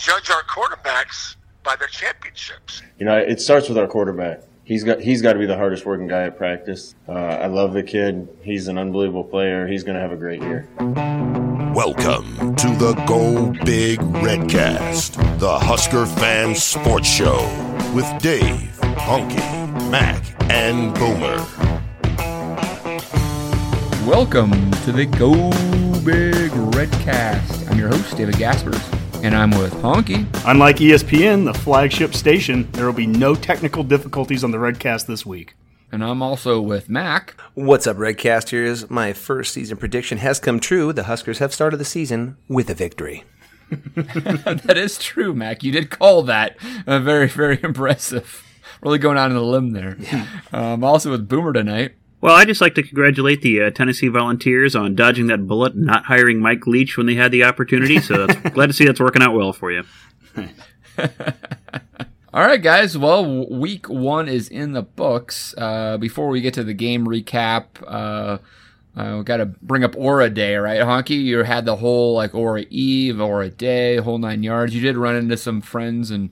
judge our quarterbacks by their championships. You know, it starts with our quarterback. He's got to be the hardest working guy at practice. I love the kid. He's an unbelievable player. He's going to have a great year. Welcome to the Go Big Redcast, the Husker Fan Sports Show with Dave, Honky, Mac, and Boomer. Welcome to the Go Big Redcast. I'm your host, David Gaspers. And I'm with Honky. Unlike ESPN, the flagship station, there will be no technical difficulties on the Redcast this week. And I'm also with Mac. What's up, Redcasters? My first season prediction has come true. The Huskers have started the season with a victory. That is true, Mac. You did call that. Very, very impressive. Really going out on a limb there. Yeah. I'm also with Boomer tonight. Well, I'd just like to congratulate the Tennessee Volunteers on dodging that bullet and not hiring Mike Leach when they had the opportunity, so that's, glad to see that's working out well for you. All right, guys. Well, week one is in the books. Before we get to the game recap, we got to bring up Aura Day, right, Honky? You had the whole like Aura Eve, Aura Day, whole nine yards. You did run into some friends and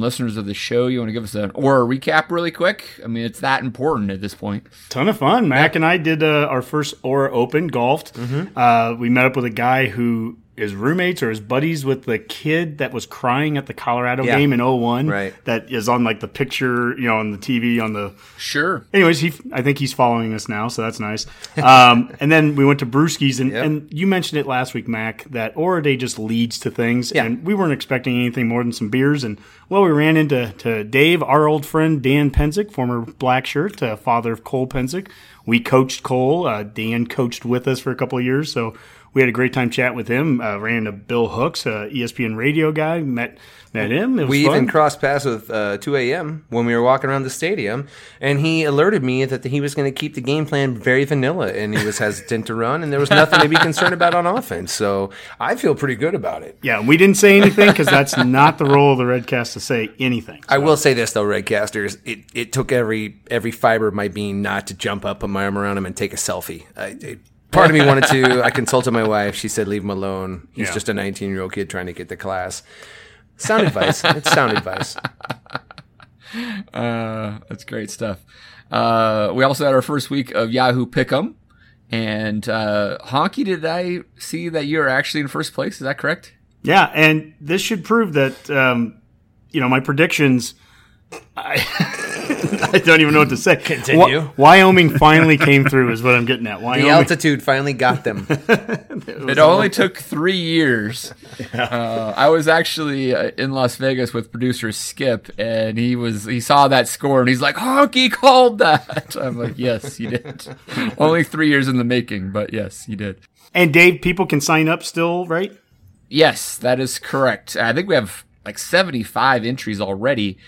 listeners of the show. You want to give us an Aura recap really quick? I mean, it's that important at this point. Ton of fun. Mac and I did our first Aura Open, golfed. Mm-hmm. We met up with a guy who is roommates or is buddies with the kid that was crying at the Colorado game in 01. Right. That is on like the picture, you know, on the TV, on the... Sure. Anyways, I think he's following us now, so that's nice. And then we went to Brewski's, and you mentioned it last week, Mac, that Aura Day just leads to things, and we weren't expecting anything more than some beers, and well, we ran into Dave, our old friend, Dan Pensick, former black shirt, father of Cole Pensick. We coached Cole. Dan coached with us for a couple of years, so... We had a great time chatting with him. Ran into Bill Hooks, ESPN radio guy. Met him. It was fun. Even crossed paths with 2 a.m. when we were walking around the stadium, and he alerted me that he was going to keep the game plan very vanilla, and he was hesitant to run, and there was nothing to be concerned about on offense. So I feel pretty good about it. Yeah, we didn't say anything because that's not the role of the Redcast to say anything. So. I will say this, though, Redcasters. It took every fiber of my being not to jump up, put my arm around him, and take a selfie. Part of me wanted to. I consulted my wife. She said, leave him alone. He's just a 19-year-old kid trying to get to class. Sound advice. It's sound advice. That's great stuff. We also had our first week of Yahoo Pick'em. And Honky, did I see that you're actually in first place? Is that correct? Yeah, and this should prove that, my predictions... I don't even know what to say. Continue. Wyoming finally came through is what I'm getting at. Wyoming. The altitude finally got them. It only took 3 years. I was actually in Las Vegas with producer Skip, and he saw that score, and he's like, Honky called that. I'm like, yes, you did. Only 3 years in the making, but yes, you did. And Dave, people can sign up still, right? Yes, that is correct. I think we have like 75 entries already.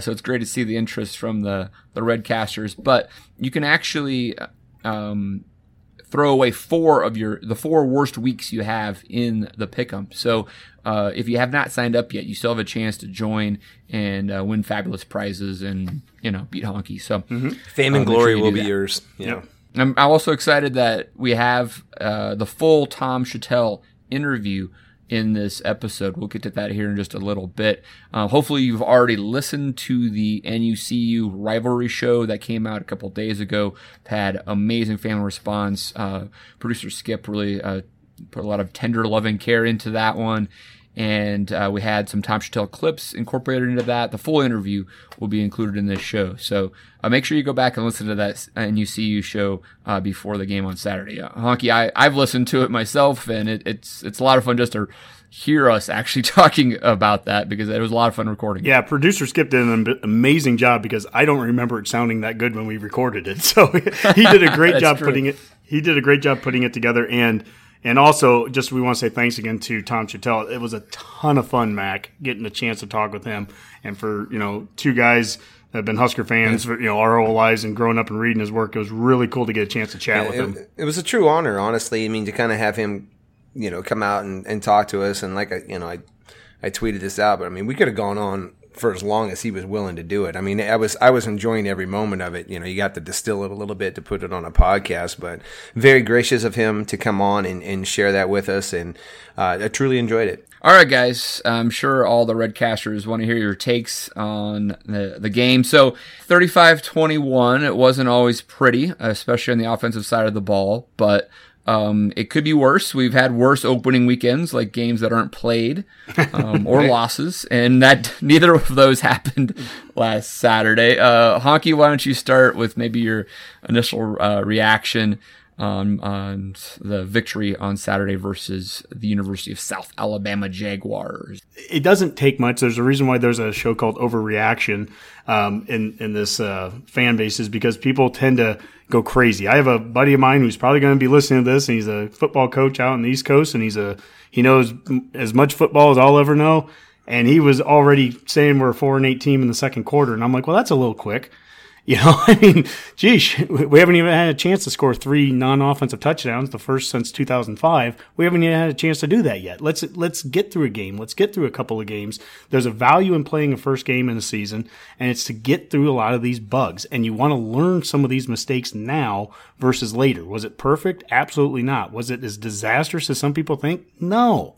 So it's great to see the interest from the Redcasters, but you can actually throw away the four worst weeks you have in the pick'em. So if you have not signed up yet, you still have a chance to join and win fabulous prizes and beat Honky. So fame and glory will be yours. Yeah, I'm also excited that we have the full Tom Shatel interview in this episode. We'll get to that here in just a little bit. Hopefully you've already listened to the NUCU rivalry show that came out a couple days ago. Had amazing fan response. Producer Skip really put a lot of tender love and care into that one. And we had some Tom Shatel clips incorporated into that. The full interview will be included in this show. So make sure you go back and listen to that NUCU show before the game on Saturday. Honky, I've listened to it myself, and it's a lot of fun just to hear us actually talking about that because it was a lot of fun recording. Yeah, producer Skip did an amazing job because I don't remember it sounding that good when we recorded it. So he did a great job putting it. He did a great job putting it together. And also, just we want to say thanks again to Tom Shatel. It was a ton of fun, Mac, getting a chance to talk with him. And for, two guys that have been Husker fans for, our whole lives and growing up and reading his work, it was really cool to get a chance to chat with him. It was a true honor, honestly. I mean, to kind of have him, come out and talk to us. And like, I tweeted this out, but I mean, we could have gone on for as long as he was willing to do it. I mean, I was enjoying every moment of it. You know, you got to distill it a little bit to put it on a podcast, but very gracious of him to come on and share that with us. And I truly enjoyed it. All right, guys, I'm sure all the Redcasters want to hear your takes on the game. So 35-21, it wasn't always pretty, especially on the offensive side of the ball, but it could be worse. We've had worse opening weekends, like games that aren't played or losses, and that neither of those happened last Saturday. Honky, why don't you start with maybe your initial reaction on the victory on Saturday versus the University of South Alabama Jaguars? It doesn't take much. There's a reason why there's a show called Overreaction in this fan base, is because people tend to go crazy. I have a buddy of mine who's probably going to be listening to this, and he's a football coach out on the East Coast, and he knows as much football as I'll ever know. And he was already saying we're a 4-8 team in the second quarter, and I'm like, well, that's a little quick. You know, I mean, geez, we haven't even had a chance to score 3 non-offensive touchdowns, the first since 2005. We haven't even had a chance to do that yet. Let's get through a game. Let's get through a couple of games. There's a value in playing a first game in the season, and it's to get through a lot of these bugs. And you want to learn some of these mistakes now versus later. Was it perfect? Absolutely not. Was it as disastrous as some people think? No.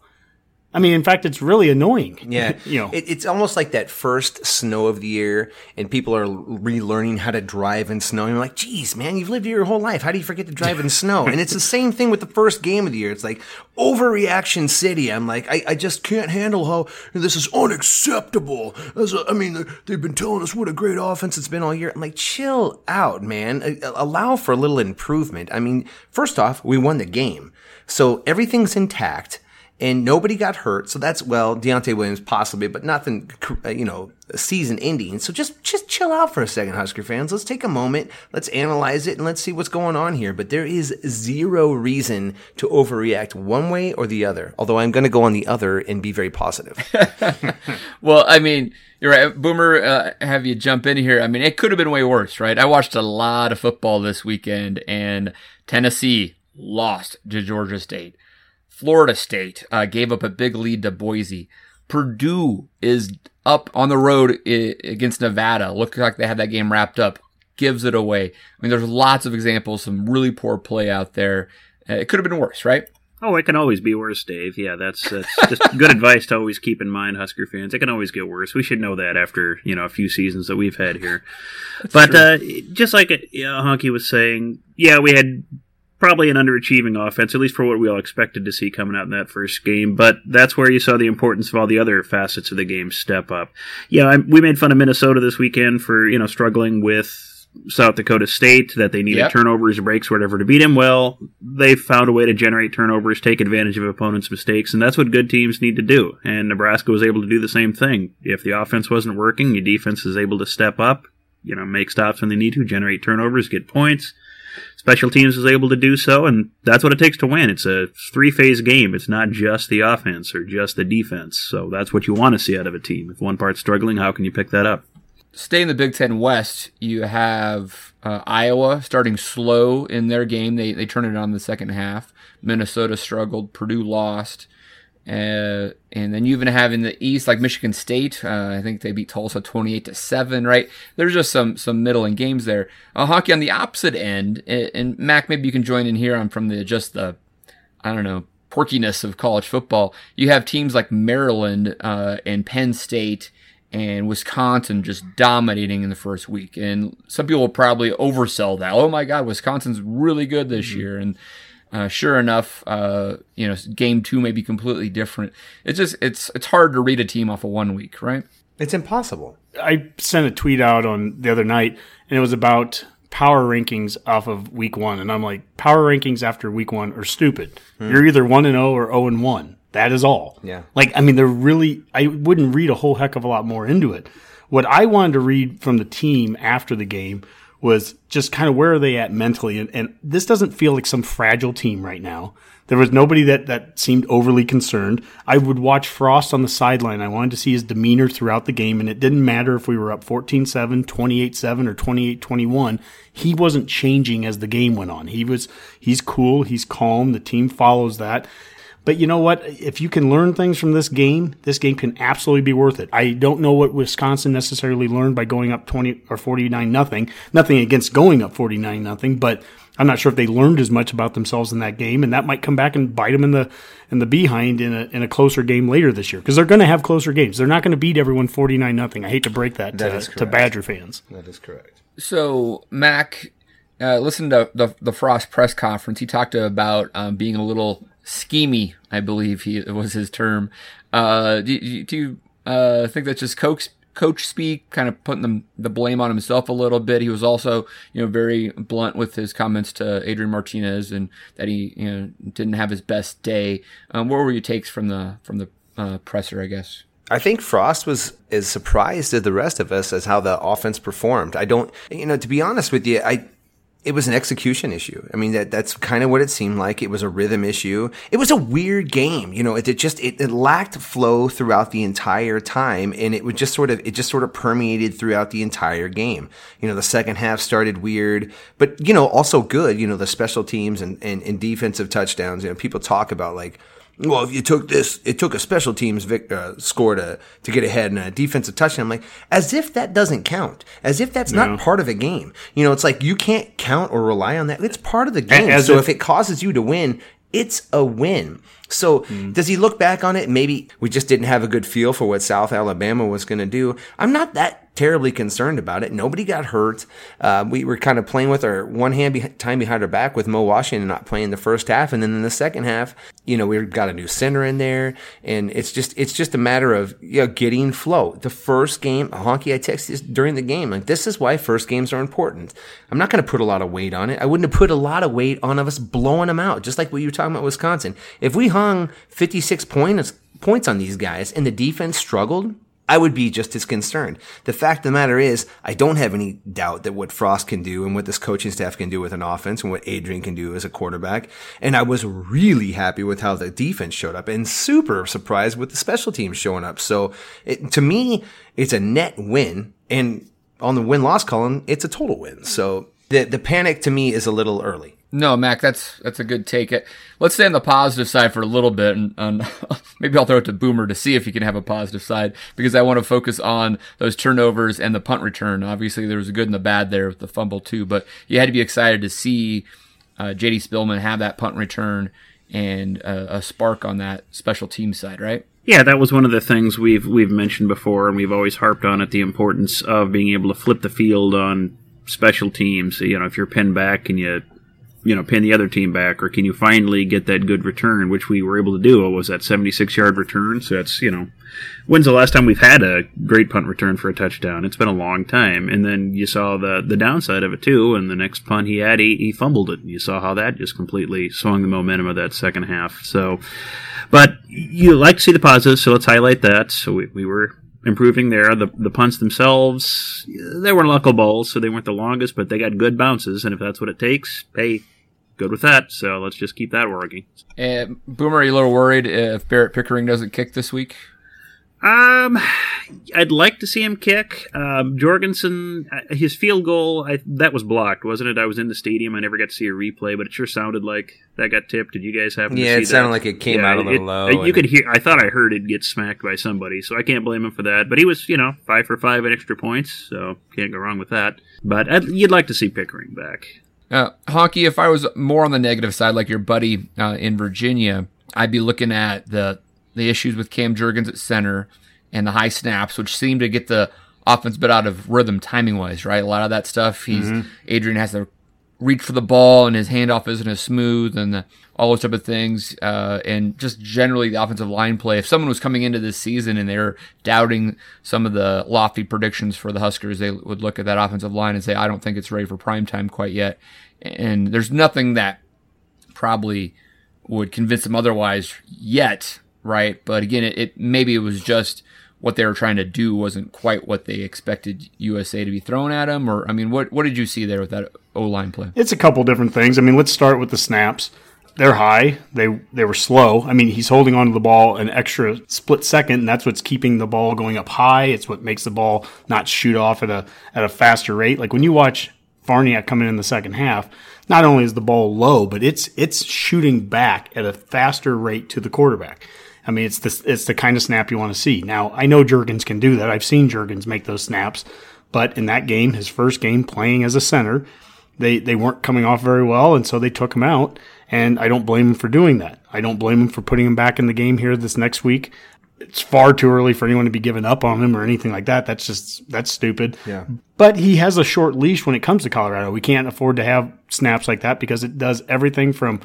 I mean, in fact, it's really annoying. Yeah. You know, it's almost like that first snow of the year, and people are relearning how to drive in snow. And you're like, geez, man, you've lived here your whole life. How do you forget to drive in snow? And it's the same thing with the first game of the year. It's like overreaction city. I'm like, I just can't handle how this is unacceptable. I mean, they've been telling us what a great offense it's been all year. I'm like, chill out, man. Allow for a little improvement. I mean, first off, we won the game. So everything's intact. And nobody got hurt, so that's, well, Deontay Williams possibly, but nothing, you know, season-ending. So just chill out for a second, Husker fans. Let's take a moment, let's analyze it, and let's see what's going on here. But there is zero reason to overreact one way or the other, although I'm going to go on the other and be very positive. Well, I mean, you're right. Boomer, have you jump in here. I mean, it could have been way worse, right? I watched a lot of football this weekend, and Tennessee lost to Georgia State. Florida State gave up a big lead to Boise. Purdue is up on the road against Nevada. Looks like they had that game wrapped up. Gives it away. I mean, there's lots of examples, some really poor play out there. It could have been worse, right? Oh, it can always be worse, Dave. Yeah, that's just good advice to always keep in mind, Husker fans. It can always get worse. We should know that after, you know, a few seasons that we've had here. But just like Honky was saying, yeah, we had probably an underachieving offense, at least for what we all expected to see coming out in that first game. But that's where you saw the importance of all the other facets of the game step up. Yeah, we made fun of Minnesota this weekend for, you know, struggling with South Dakota State, that they needed turnovers, breaks, whatever to beat them. Well, they found a way to generate turnovers, take advantage of opponents' mistakes, and that's what good teams need to do. And Nebraska was able to do the same thing. If the offense wasn't working, your defense is able to step up, you know, make stops when they need to, generate turnovers, get points. Special teams is able to do so, and that's what it takes to win. It's a three-phase game. It's not just the offense or just the defense. So that's what you want to see out of a team. If one part's struggling, how can you pick that up? Stay in the Big Ten West, you have Iowa starting slow in their game. They turned it on in the second half. Minnesota struggled. Purdue lost. And then you even have in the East, like Michigan State, I think they beat Tulsa 28-7, right? There's just some middling games there. Hockey on the opposite end, and Mac, maybe you can join in here on from the I don't know, porkiness of college football. You have teams like Maryland, and Penn State and Wisconsin just dominating in the first week. And some people will probably oversell that. Oh my God, Wisconsin's really good this year. And, sure enough, you know, game 2 may be completely different. It's just, it's hard to read a team off of one week, right? It's impossible. I sent a tweet out on the other night, and it was about power rankings off of week 1. And I'm like, power rankings after week 1 are stupid. You're either 1-0 or 0-1. That is all. Yeah. Like, I mean, they're really, I wouldn't read a whole heck of a lot more into it. What I wanted to read from the team after the game was just kind of where are they at mentally. And this doesn't feel like some fragile team right now. There was nobody that seemed overly concerned. I would watch Frost on the sideline. I wanted to see his demeanor throughout the game, and it didn't matter if we were up 14-7, 28-7, or 28-21. He wasn't changing as the game went on. He's cool. He's calm. The team follows that. But you know what? If you can learn things from this game can absolutely be worth it. I don't know what Wisconsin necessarily learned by going up 20 or 49-0. Nothing against going up 49-0, but I'm not sure if they learned as much about themselves in that game, and that might come back and bite them in the behind in a closer game later this year, because they're going to have closer games. They're not going to beat everyone 49-0. I hate to break that to Badger fans. That is correct. So, Mac, listen to the Frost press conference. He talked about being a little schemy, I believe was his term. Do you think that's just coach speak, kind of putting the blame on himself a little bit? He was also, very blunt with his comments to Adrian Martinez, and that he, didn't have his best day. What were your takes from the presser, I guess? I think Frost was as surprised as the rest of us as how the offense performed. I don't, to be honest with you, it was an execution issue. I mean, that's kind of what it seemed like. It was a rhythm issue. It was a weird game. It lacked flow throughout the entire time, and it would just sort of permeated throughout the entire game. The second half started weird, but also good. The special teams and defensive touchdowns. People talk about like, well, if you took this, it took a special teams score to get ahead and a defensive touchdown. I'm like, as if that doesn't count, as if that's not part of a game. It's like you can't count or rely on that. It's part of the game. So if it causes you to win, it's a win. So does he look back on it? Maybe we just didn't have a good feel for what South Alabama was going to do. I'm not that terribly concerned about it. Nobody got hurt. We were kind of playing with our one hand behind our back with Mo Washington not playing the first half. And then in the second half, we've got a new center in there. And it's just a matter of getting flow. The first game, Honky, I texted during the game, like, this is why first games are important. I'm not going to put a lot of weight on it. I wouldn't have put a lot of weight on us blowing them out, just like what you were talking about Wisconsin. If we 56 points on these guys and the defense struggled, I would be just as concerned. The fact of the matter is, I don't have any doubt that what Frost can do and what this coaching staff can do with an offense and what Adrian can do as a quarterback. And I was really happy with how the defense showed up and super surprised with the special teams showing up. So to me, it's a net win. And on the win-loss column, it's a total win. So the panic to me is a little early. No, Mac, that's a good take. Let's stay on the positive side for a little bit, and maybe I'll throw it to Boomer to see if he can have a positive side, because I want to focus on those turnovers and the punt return. Obviously, there was a good and the bad there with the fumble, too, but you had to be excited to see J.D. Spillman have that punt return and a spark on that special team side, right? Yeah, that was one of the things we've mentioned before, and we've always harped on it, the importance of being able to flip the field on special teams. If you're pinned back and you pin the other team back, or can you finally get that good return, which we were able to do? What was that, 76-yard return? So that's, when's the last time we've had a great punt return for a touchdown? It's been a long time. And then you saw the downside of it, too, and the next punt he had, he fumbled it. And you saw how that just completely swung the momentum of that second half. So, but you like to see the positives, so let's highlight that. So we were improving there. The punts themselves, they were knuckle balls, so they weren't the longest, but they got good bounces, and if that's what it takes, hey, good with that. So let's just keep that working. Boomer, are you a little worried if Barrett Pickering doesn't kick this week? I'd like to see him kick. Jorgensen, his field goal, that was blocked, wasn't it? I was in the stadium. I never got to see a replay, but it sure sounded like that got tipped. Did you guys happen to see that? Yeah, it sounded like it came out a little low. You could hear. I thought I heard it get smacked by somebody, so I can't blame him for that. But he was, 5 for 5 at extra points, so can't go wrong with that. But you'd like to see Pickering back. Honky, if I was more on the negative side, like your buddy in Virginia, I'd be looking at the issues with Cam Jurgens at center and the high snaps, which seem to get the offense a bit out of rhythm timing-wise, right? A lot of that stuff, Adrian has to reach for the ball, and his handoff isn't as smooth, and all those type of things, and just generally the offensive line play. If someone was coming into this season and they're doubting some of the lofty predictions for the Huskers, they would look at that offensive line and say, I don't think it's ready for primetime quite yet. And there's nothing that probably would convince them otherwise yet, right? But again, it maybe it was just what they were trying to do wasn't quite what they expected USA to be thrown at them, or what did you see there with that O-line play? It's a couple different things. Let's start with the snaps. They're high. They were slow. He's holding onto the ball an extra split second, and that's what's keeping the ball going up high. It's what makes the ball not shoot off at a faster rate. Like when you watch Farniak coming in the second half, not only is the ball low, but it's shooting back at a faster rate to the quarterback. I mean, it's the kind of snap you want to see. Now, I know Juergens can do that. I've seen Juergens make those snaps. But in that game, his first game playing as a center, they weren't coming off very well, and so they took him out. And I don't blame him for doing that. I don't blame him for putting him back in the game here this next week. It's far too early for anyone to be giving up on him or anything like that. That's stupid. Yeah. But he has a short leash when it comes to Colorado. We can't afford to have snaps like that because it does everything from,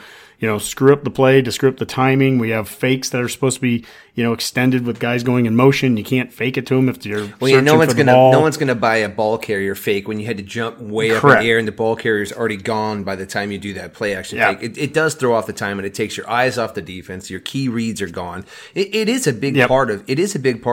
screw up the play to screw up the timing. We have fakes that are supposed to be, extended with guys going in motion. You can't fake it to them if you're no one's going to buy a ball carrier fake when you had to jump way up in the air and the ball carrier is already gone by the time you do that play action fake. It does throw off the time and it takes your eyes off the defense. Your key reads are gone. It is a big part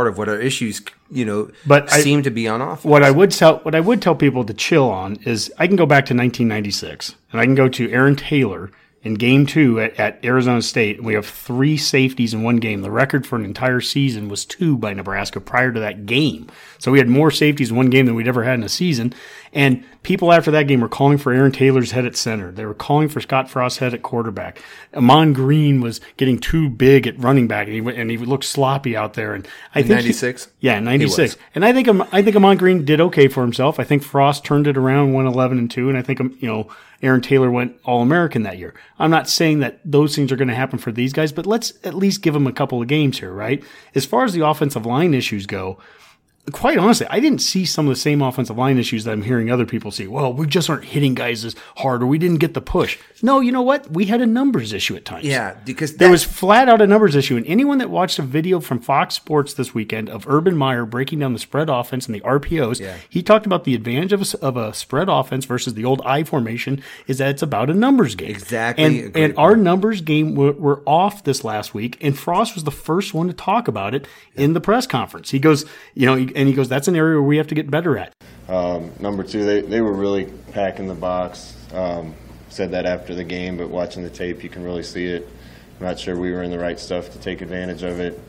of what our issues seem to be on offense. What I would tell people to chill on is I can go back to 1996 and I can go to Aaron Taylor in game 2 at Arizona State. And we have 3 safeties in one game. The record for an entire season was 2 by Nebraska prior to that game. So we had more safeties in one game than we'd ever had in a season. And people after that game were calling for Aaron Taylor's head at center. They were calling for Scott Frost's head at quarterback. Amon Green was getting too big at running back, and he looked sloppy out there. And I think 96? Yeah, 96. And I think Amon Green did okay for himself. I think Frost turned it around, went 11-2, and I think Aaron Taylor went All-American that year. I'm not saying that those things are going to happen for these guys, but let's at least give them a couple of games here, right? As far as the offensive line issues go, quite honestly, I didn't see some of the same offensive line issues that I'm hearing other people see. Well, we just aren't hitting guys as hard, or we didn't get the push. No, you know what? We had a numbers issue at times. Yeah, because there was flat out a numbers issue. And anyone that watched a video from Fox Sports this weekend of Urban Meyer breaking down the spread offense and the RPOs, he talked about the advantage of a spread offense versus the old I formation is that it's about a numbers game. Exactly. And our numbers game were off this last week, and Frost was the first one to talk about it in the press conference. He goes, and he goes, that's an area we have to get better at. Number two, they were really packing the box. Said that after the game, but watching the tape, you can really see it. I'm not sure we were in the right stuff to take advantage of it.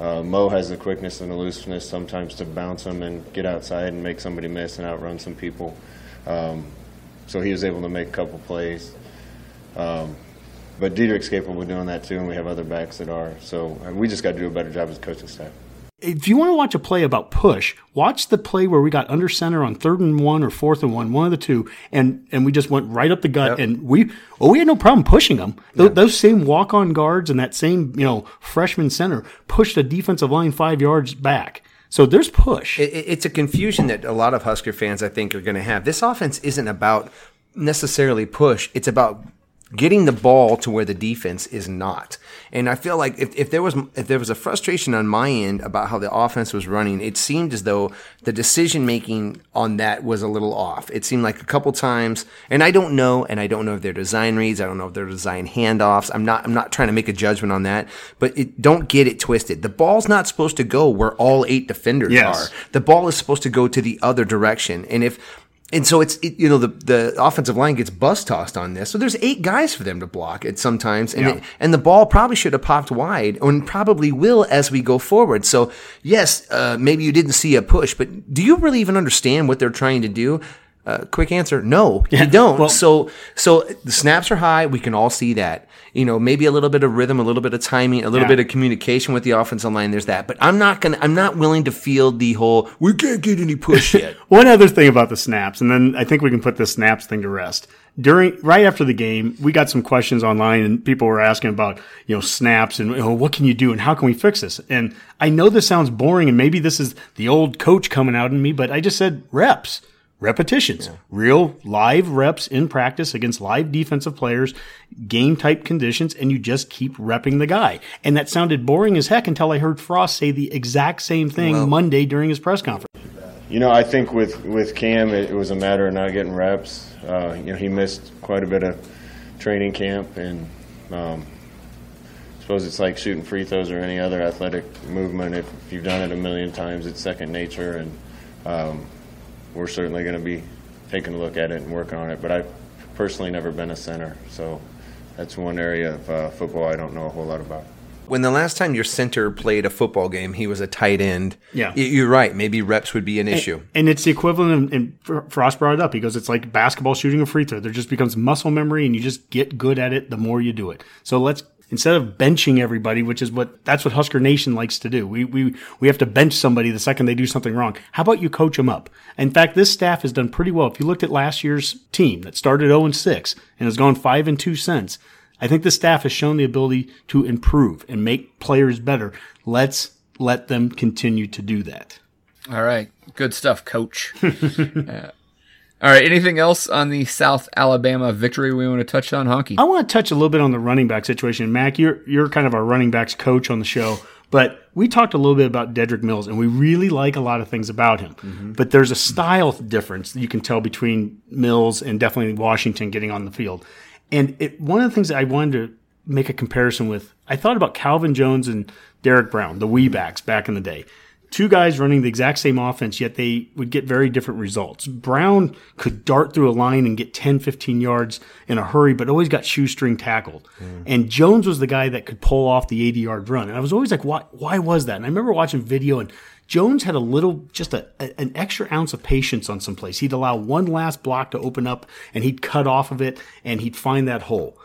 Mo has the quickness and elusiveness sometimes to bounce them and get outside and make somebody miss and outrun some people. So he was able to make a couple plays. But Diedrich's capable of doing that too, and we have other backs that are. So we just got to do a better job as a coaching staff. If you want to watch a play about push, watch the play where we got under center on 3rd and 1 or 4th and 1, one of the two, and we just went right up the gut, and we had no problem pushing them. Those same walk-on guards and that same freshman center pushed a defensive line 5 yards back. So there's push. It's a confusion that a lot of Husker fans, I think, are going to have. This offense isn't about necessarily push. It's about getting the ball to where the defense is not. And I feel like if there was a frustration on my end about how the offense was running, it seemed as though the decision-making on that was a little off. It seemed like a couple times, and I don't know if they're design reads, I don't know if they're design handoffs. I'm not trying to make a judgment on that, but don't get it twisted. The ball's not supposed to go where all 8 defenders are. The ball is supposed to go to the other direction. And so the offensive line gets bus-tossed on this. So there's 8 guys for them to block at sometimes. And the ball probably should have popped wide and probably will as we go forward. So, yes, maybe you didn't see a push, but do you really even understand what they're trying to do? Quick answer, no, you don't. Well, so the snaps are high. We can all see that. Maybe a little bit of rhythm, a little bit of timing, a little bit of communication with the offensive line. There's that. But I'm not willing to field the whole, we can't get any push yet. One other thing about the snaps, and then I think we can put the snaps thing to rest. Right after the game, we got some questions online, and people were asking about, snaps and what can you do and how can we fix this? And I know this sounds boring, and maybe this is the old coach coming out in me, but I just said reps. Repetitions, real live reps in practice against live defensive players, game-type conditions, and you just keep repping the guy. And that sounded boring as heck until I heard Frost say the exact same thing Monday during his press conference. I think with Cam, it was a matter of not getting reps. He missed quite a bit of training camp, and I suppose it's like shooting free throws or any other athletic movement. If you've done it a million times, it's second nature, and we're certainly going to be taking a look at it and working on it. But I've personally never been a center, so that's one area of football I don't know a whole lot about. When the last time your center played a football game, he was a tight end. Yeah. You're right. Maybe reps would be an issue. And it's the equivalent of, and Frost brought it up. He goes, it's like basketball shooting a free throw. There just becomes muscle memory, and you just get good at it the more you do it. So let's, instead of benching everybody, which is what Husker Nation likes to do. We have to bench somebody the second they do something wrong. How about you coach them up? In fact, this staff has done pretty well. If you looked at last year's team that started 0-6 and has gone 5-2 since, I think the staff has shown the ability to improve and make players better. Let's let them continue to do that. All right. Good stuff, Coach. All right. Anything else on the South Alabama victory we want to touch on, Honky? I want to touch a little bit on the running back situation. Mac, you're kind of our running backs coach on the show, but we talked a little bit about Dedrick Mills, and we really like a lot of things about him. Mm-hmm. But there's a style difference that you can tell between Mills and definitely Washington getting on the field. And one of the things that I wanted to make a comparison with, I thought about Calvin Jones and Derrick Brown, the wee backs back in the day. Two guys running the exact same offense, yet they would get very different results. Brown could dart through a line and get 10, 15 yards in a hurry, but always got shoestring tackled. Mm. And Jones was the guy that could pull off the 80-yard run. And I was always like, why was that? And I remember watching video, and Jones had an extra ounce of patience on some plays. He'd allow one last block to open up, and he'd cut off of it, and he'd find that hole.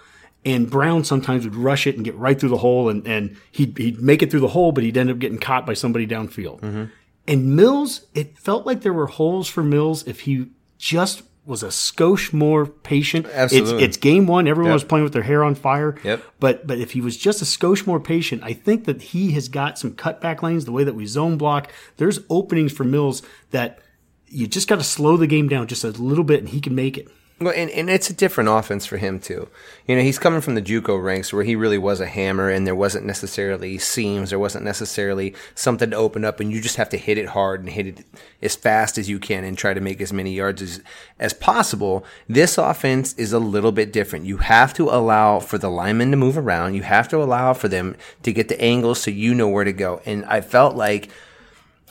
And Brown sometimes would rush it and get right through the hole, and he'd make it through the hole, but he'd end up getting caught by somebody downfield. Mm-hmm. And Mills, it felt like there were holes for Mills if he just was a skosh more patient. Absolutely. It's game one. Everyone was playing with their hair on fire. Yep. But if he was just a skosh more patient, I think that he has got some cutback lanes, the way that we zone block. There's openings for Mills that you just got to slow the game down just a little bit, and he can make it. Well, and it's a different offense for him, too. You know, he's coming from the JUCO ranks where he really was a hammer, and there wasn't necessarily seams. There wasn't necessarily something to open up, and you just have to hit it hard and hit it as fast as you can and try to make as many yards as possible. This offense is a little bit different. You have to allow for the linemen to move around. You have to allow for them to get the angles so you know where to go. And I felt like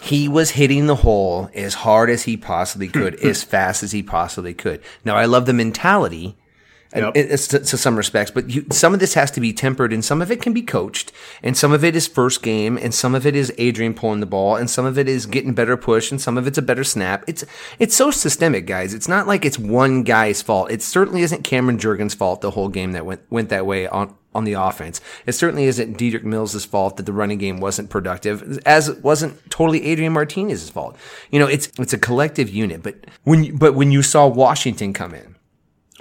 he was hitting the hole as hard as he possibly could, as fast as he possibly could. Now, I love the mentality to some respects, but some of this has to be tempered, and some of it can be coached, and some of it is first game, and some of it is Adrian pulling the ball, and some of it is getting better push, and some of it's a better snap. It's so systemic, guys. It's not like it's one guy's fault. It certainly isn't Cameron Jurgens' fault the whole game that went that way on the offense. It certainly isn't Dedrick Mills' fault that the running game wasn't productive, as it wasn't totally Adrian Martinez's fault. You know, it's a collective unit, but when you saw Washington come in,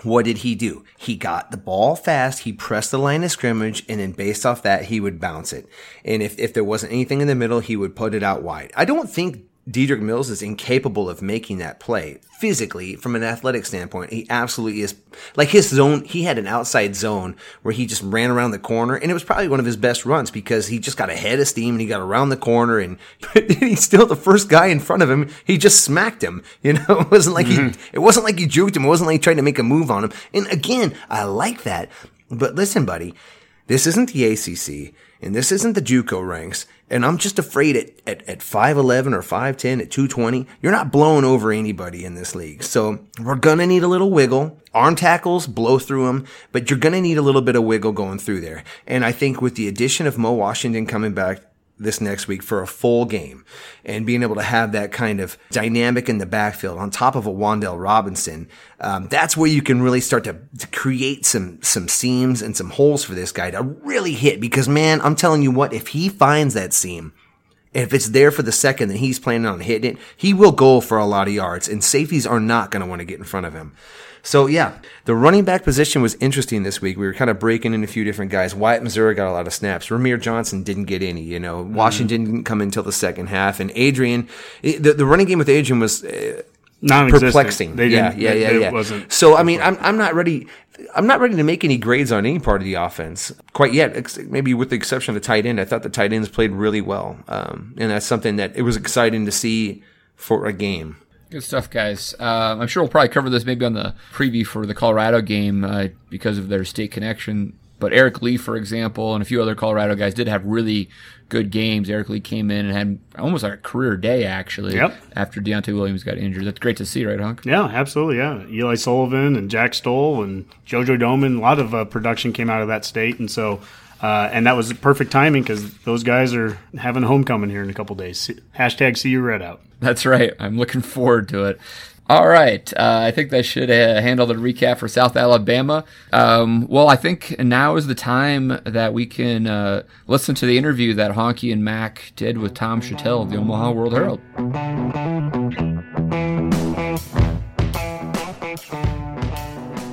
what did he do? He got the ball fast, he pressed the line of scrimmage, and then based off that, he would bounce it. And if there wasn't anything in the middle, he would put it out wide. I don't think Dedrick Mills is incapable of making that play physically from an athletic standpoint. He absolutely is. Like his zone, he had an outside zone where he just ran around the corner, and it was probably one of his best runs because he just got ahead of steam and he got around the corner, and he's still the first guy in front of him. He just smacked him. You know, it wasn't like it wasn't like he juked him. It wasn't like he tried to make a move on him. And again, I like that. But listen, buddy, this isn't the ACC. And this isn't the JUCO ranks. And I'm just afraid at 5'11 or 5'10, at 220, you're not blowing over anybody in this league. So we're going to need a little wiggle. Arm tackles, blow through them. But you're going to need a little bit of wiggle going through there. And I think with the addition of Mo Washington coming back this next week for a full game and being able to have that kind of dynamic in the backfield on top of a Wandale Robinson, that's where you can really start to create some seams and some holes for this guy to really hit. Because, man, I'm telling you what, if he finds that seam, if it's there for the second that he's planning on hitting it, he will go for a lot of yards, and safeties are not going to want to get in front of him. So, yeah, the running back position was interesting this week. We were kind of breaking in a few different guys. Wyatt Missouri got a lot of snaps. Ramir Johnson didn't get any, you know. Washington didn't come in until the second half. And Adrian, the running game with Adrian was perplexing. It wasn't. So, I mean, I'm not ready. I'm not ready to make any grades on any part of the offense quite yet, maybe with the exception of the tight end. I thought the tight ends played really well. And that's something that it was exciting to see for a game. Good stuff, guys. I'm sure we'll probably cover this maybe on the preview for the Colorado game because of their state connection. But Eric Lee, for example, and a few other Colorado guys did have really good games. Eric Lee came in and had almost like a career day, actually, after Deontay Williams got injured. That's great to see, right, Honk? Yeah, absolutely, yeah. Eli Sullivan and Jack Stoll and JoJo Doman, a lot of production came out of that state. And so And that was perfect timing because those guys are having homecoming here in a couple days. Hashtag see you red out. That's right. I'm looking forward to it. All right. I think that should handle the recap for South Alabama. Well, I think now is the time that we can listen to the interview that Honky and Mac did with Tom Shatel of the Omaha World-Herald.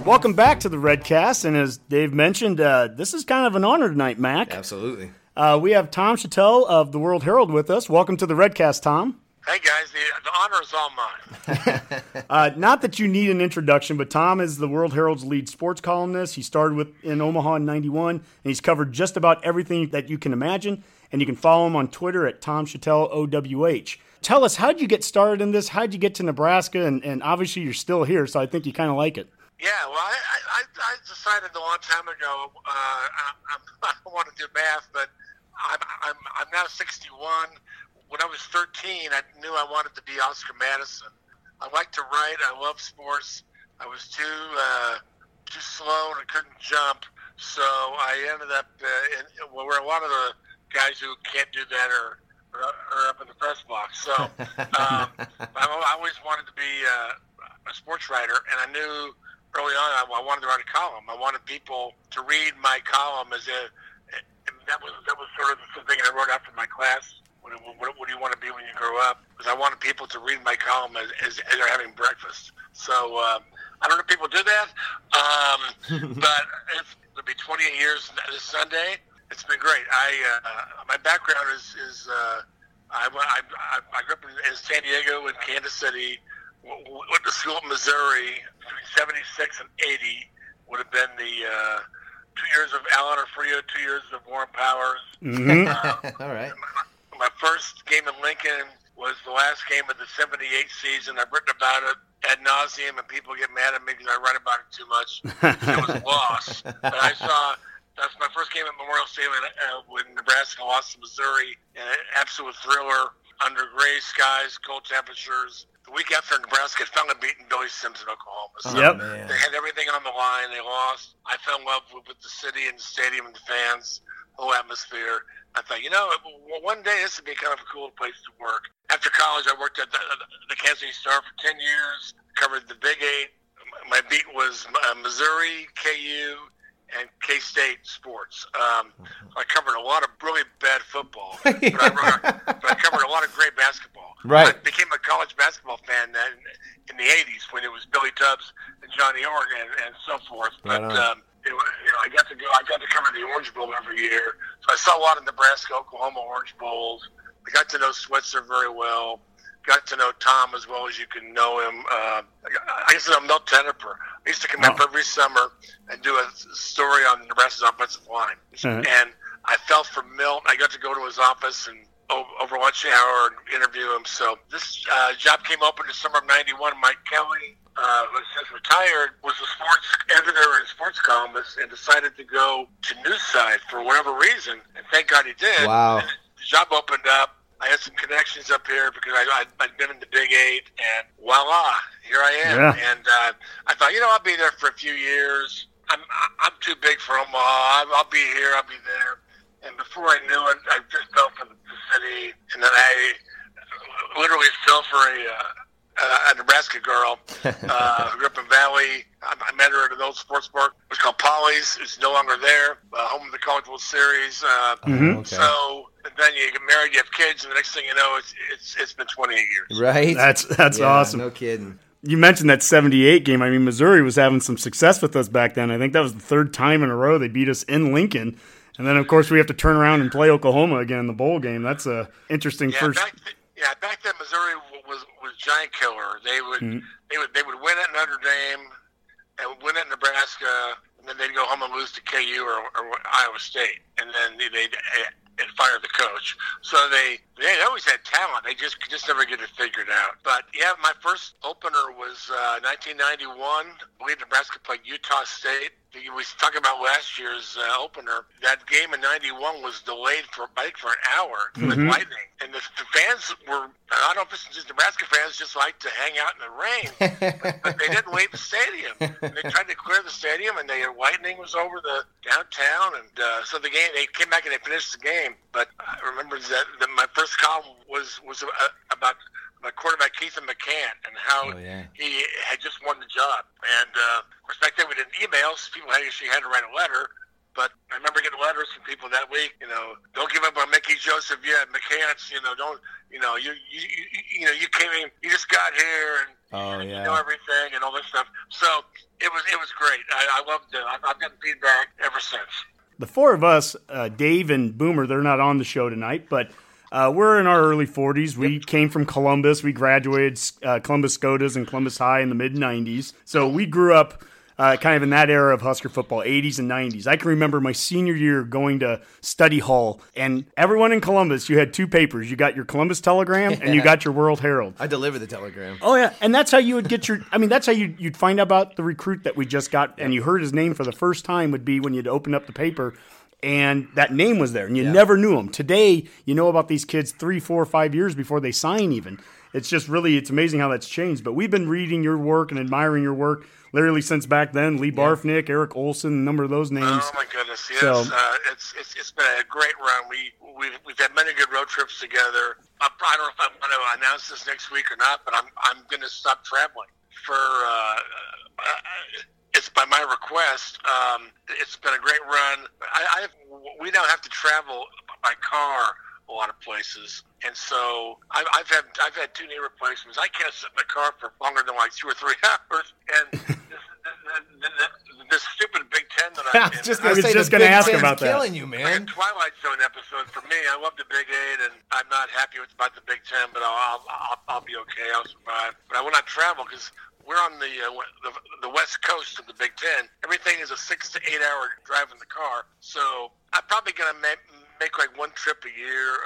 Welcome back to the Redcast. And as Dave mentioned, this is kind of an honor tonight, Mac. Absolutely. We have Tom Shatel of the World-Herald with us. Welcome to the Redcast, Tom. Hey, guys, the honor is all mine. Not that you need an introduction, but Tom is the World Herald's lead sports columnist. He started in Omaha in 91, and he's covered just about everything that you can imagine, and you can follow him on Twitter at Tom Shatel, OWH. Tell us, how did you get started in this? How did you get to Nebraska? And obviously you're still here, so I think you kind of like it. Yeah, well, I decided a long time ago I don't want to do math, but I'm now 61. When I was 13, I knew I wanted to be Oscar Madison. I liked to write. I loved sports. I was too slow and I couldn't jump, so I ended up where a lot of the guys who can't do that are up in the press box. So I always wanted to be a sports writer, and I knew early on I wanted to write a column. I wanted people to read my column as that was sort of the thing I wrote after my class. What do you want to be when you grow up? Because I wanted people to read my column as they're having breakfast. So I don't know if people do that, but it'll be 28 years this Sunday. It's been great. My background is I grew up in San Diego and Kansas City. Went to school in Missouri. Between 76 and 80 would have been the 2 years of Alan Orfeo, 2 years of Warren Powers. Mm-hmm. All right. My first game in Lincoln was the last game of the 78 season. I've written about it ad nauseum, and people get mad at me because I write about it too much. It was a loss. But that's my first game at Memorial Stadium when Nebraska lost to Missouri, and an absolute thriller under gray skies, cold temperatures. The week after, Nebraska fell and beaten Billy Sims in Oklahoma. So They had everything on the line. They lost. I fell in love with the city and the stadium and the fans, whole atmosphere. I thought, one day this would be kind of a cool place to work. After college, I worked at the Kansas City Star for 10 years, covered the Big Eight. My beat was Missouri, KU, and K-State sports. I covered a lot of really bad football, but I covered a lot of great basketball. Right. I became a college basketball fan then in the 80s when it was Billy Tubbs and Johnny Oregon and so forth. But I got to cover the Orange Bowl every year, so I saw a lot of Nebraska, Oklahoma Orange Bowls. I got to know Switzer very well. Got to know Tom as well as you can know him. I used to know Milt Tenopir. I used to come up every summer and do a story on Nebraska's offensive line, and I fell for Milt. I got to go to his office and over lunch hour and interview him. So this job came open in the summer of '91. Mike Kelly, who's since retired, was a sports editor and sports columnist, and decided to go to Newside for whatever reason, and thank God he did. Wow. And the job opened up. I had some connections up here because I'd been in the Big Eight, and voila, here I am. Yeah. And I thought, I'll be there for a few years. I'm too big for Omaha. I'll be here. I'll be there. And before I knew it, I just fell for the city, and then I literally fell for a Nebraska girl who grew up in Valley. I met her at an old sports bar. It was called Polly's. It's no longer there. Home of the College World Series. So then you get married, you have kids, and the next thing you know, it's been 28 years. Right? That's awesome. No kidding. You mentioned that 78 game. I mean, Missouri was having some success with us back then. I think that was the third time in a row they beat us in Lincoln. And then, of course, we have to turn around and play Oklahoma again in the bowl game. That's an interesting first. Back then Missouri was giant killer. They would they would win at Notre Dame and win at Nebraska, and then they'd go home and lose to KU or Iowa State, and then they'd fire the coach. So they They always had talent. They just never get it figured out. But, yeah, my first opener was 1991. I believe Nebraska played Utah State. We talk about last year's opener. That game in 91 was delayed for an hour with lightning. And the fans were, I don't know if it's just Nebraska fans, just like to hang out in the rain. but they didn't leave the stadium. And they tried to clear the stadium, and the lightning was over the downtown. And so the game, they came back and they finished the game. But I remember that my first column was about quarterback Keithan McCann and how he had just won the job. And of course, back then we didn't email, so people actually had to write a letter. But I remember getting letters from people that week, you know, don't give up on Mickey Joseph yet, McCants, you know, don't, you know, you know, you came in, you just got here, and you know everything and all this stuff. So it was great. I loved it. I've gotten feedback ever since. The four of us, Dave and Boomer, they're not on the show tonight, but we're in our early 40s. We came from Columbus. We graduated Columbus Scotus and Columbus High in the mid-90s. So we grew up kind of in that era of Husker football, 80s and 90s. I can remember my senior year going to study hall, and everyone in Columbus, you had two papers. You got your Columbus Telegram, and you got your World-Herald. I delivered the Telegram. Oh, yeah, and that's how you would get your – I mean, that's how you'd find out about the recruit that we just got, and you heard his name for the first time would be when you'd open up the paper, and that name was there, and you never knew him. Today, you know about these kids 3, 4, 5 years before they sign even. It's just really – it's amazing how that's changed. But we've been reading your work and admiring your work literally since back then. Lee Barfnick, Eric Olson, a number of those names. Oh my goodness! Yes, so, it's been a great run. We've had many good road trips together. I don't know if I'm going to announce this next week or not, but I'm going to stop traveling for. It's by my request. It's been a great run. We now have to travel by car a lot of places, and so I've had two knee replacements. I can't sit in the car for longer than like 2 or 3 hours, and this stupid Big Ten that I'm in. I was just going to ask about that. Killing you, man. It's like a Twilight Zone episode for me. I love the Big Eight, and I'm not happy about the Big Ten, but I'll be okay. I'll survive. But I will not travel because we're on the west coast of the Big Ten. Everything is a 6 to 8 hour drive in the car, so I'm probably going to make like one trip a year,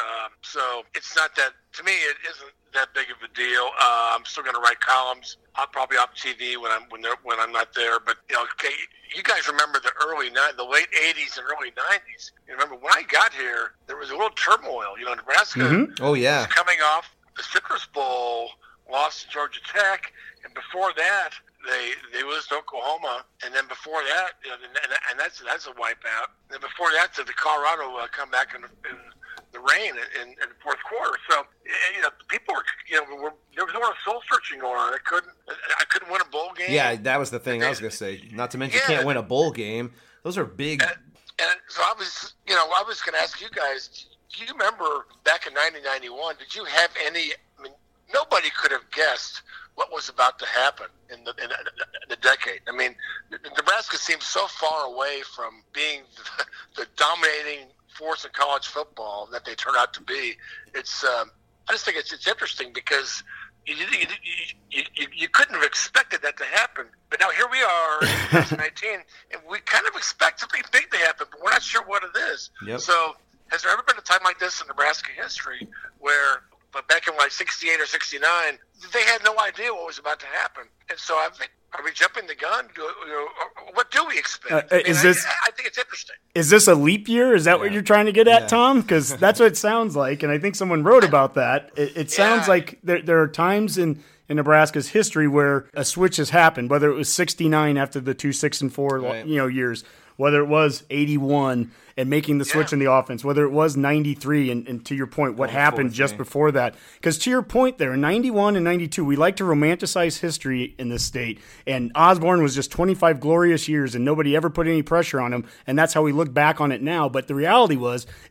so it's not that, to me, it isn't that big of a deal. I'm still going to write columns. I'll probably off TV when I'm not there. But you know, okay, you guys remember the late '80s and early '90s. You remember when I got here, there was a little turmoil. You know, Nebraska. Was coming off the Citrus Bowl, lost to Georgia Tech, and before that, They lose to Oklahoma, and then before that, you know, and that's a wipeout. And before that, the Colorado come back in the rain in the fourth quarter. So you know, people were, you know, there was a lot of soul searching going on. I couldn't win a bowl game. Yeah, that was the thing I was gonna say. Not to mention, you can't win a bowl game. Those are big. And so I was gonna ask you guys. Do you remember back in 1991? Did you have any? I mean, nobody could have guessed what was about to happen in the decade. I mean, Nebraska seems so far away from being the dominating force in college football that they turn out to be. It's I just think it's interesting because you couldn't have expected that to happen. But now here we are in 2019, and we kind of expect something big to happen, but we're not sure what it is. Yep. So has there ever been a time like this in Nebraska history where – but back in like 68 or 69, they had no idea what was about to happen. And so I think, are we jumping the gun? What do we expect? I think it's interesting. Is this a leap year? Is that what you're trying to get at, Tom? Because that's what it sounds like. And I think someone wrote about that. It sounds like there are times in Nebraska's history where a switch has happened, whether it was 69 after the 2 6-4 years, whether it was 81 and making the switch in the offense, whether it was 93 and to your point, what happened just before that. Because to your point there, in 91 and 92, we like to romanticize history in this state, and Osborne was just 25 glorious years and nobody ever put any pressure on him, and that's how we look back on it now. But the reality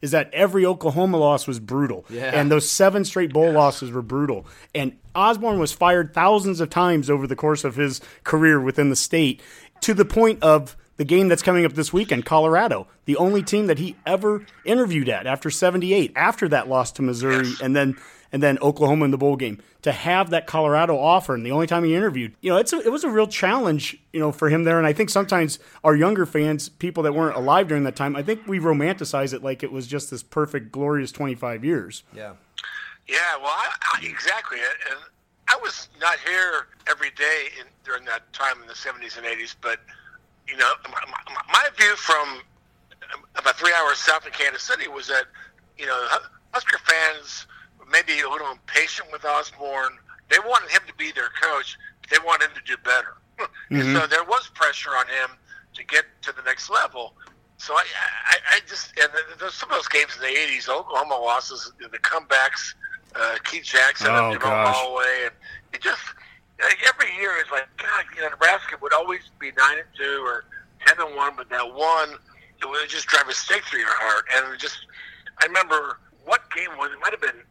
is that every Oklahoma loss was brutal, and those 7 straight bowl losses were brutal. And Osborne was fired thousands of times over the course of his career within the state, to the point of the game that's coming up this weekend, Colorado, the only team that he ever interviewed at after 78, after that loss to Missouri and then Oklahoma in the bowl game, to have that Colorado offer and the only time he interviewed. You know, it was a real challenge, you know, for him there. And I think sometimes our younger fans, people that weren't alive during that time, I think we romanticize it like it was just this perfect, glorious 25 years. Yeah. Yeah, well, exactly. And I was not here every day during that time in the 70s and 80s, but, you know, my view from about 3 hours south of Kansas City was that, you know, Husker fans may be a little impatient with Osborne. They wanted him to be their coach. They wanted him to do better. Mm-hmm. And so there was pressure on him to get to the next level. So I just, and there's some of those games in the 80s, Oklahoma losses, the comebacks, Keith Jackson and Jerome Holloway, and it just, like, every year it's like, God, you know, Nebraska would always be 9-2 or 10-1, but that one, it would just drive a stake through your heart. And just, I remember what game was it? Might have been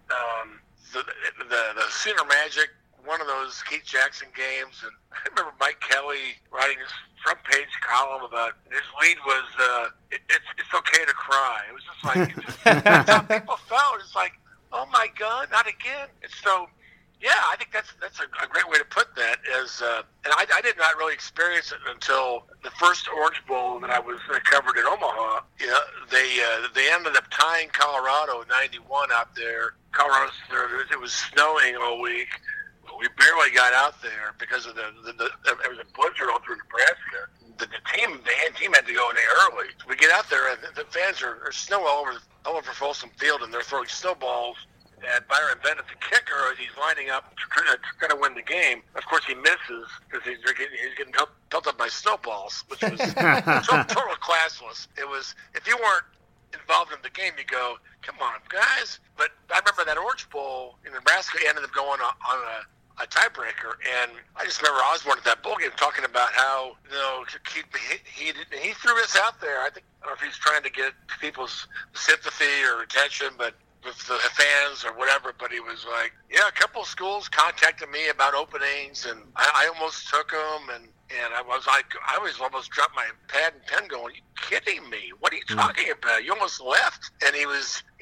the Sooner Magic, one of those Keith Jackson games, and I remember Mike Kelly writing his front page column about his lead was it's okay to cry. It was just like that's how people felt. It's like, oh my God, not again. And so yeah, I think that's a great way to put that. Is and I did not really experience it until the first Orange Bowl that I was covered in Omaha. Yeah, you know, they ended up tying Colorado 91 out there. Colorado, it was snowing all week. We barely got out there because of there was a blizzard all through Nebraska. The team had to go in there early. We get out there and the fans are snow all over Folsom Field, and they're throwing snowballs at Byron Bennett, the kicker, as he's lining up trying to win the game. Of course, he misses because he's getting pelted up by snowballs, which was total classless. It was, if you weren't involved in the game, you go, come on, guys. But I remember that Orange Bowl in Nebraska ended up going on a tiebreaker, and I just remember Osborne at that bowl game talking about how, you know, he threw this out there. I don't know if he's trying to get people's sympathy or attention, but with the fans or whatever. But he was like, yeah, a couple of schools contacted me about openings, and I almost took them, and I was like, I was almost dropped my pad and pen going, are you kidding me? What are you talking about? You almost left. And he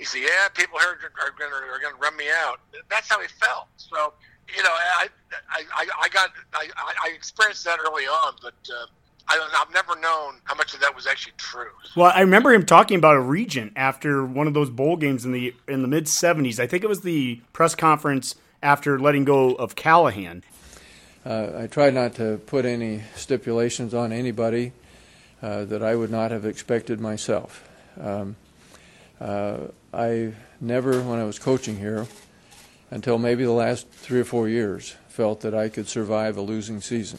said, yeah, people here are going to run me out. That's how he felt. So, you know, I experienced that early on, but I've never known how much of that was actually true. Well, I remember him talking about a regent after one of those bowl games in the mid 70s. I think it was the press conference after letting go of Callahan. I try not to put any stipulations on anybody that I would not have expected myself. I never, when I was coaching here, until maybe the last 3 or 4 years, felt that I could survive a losing season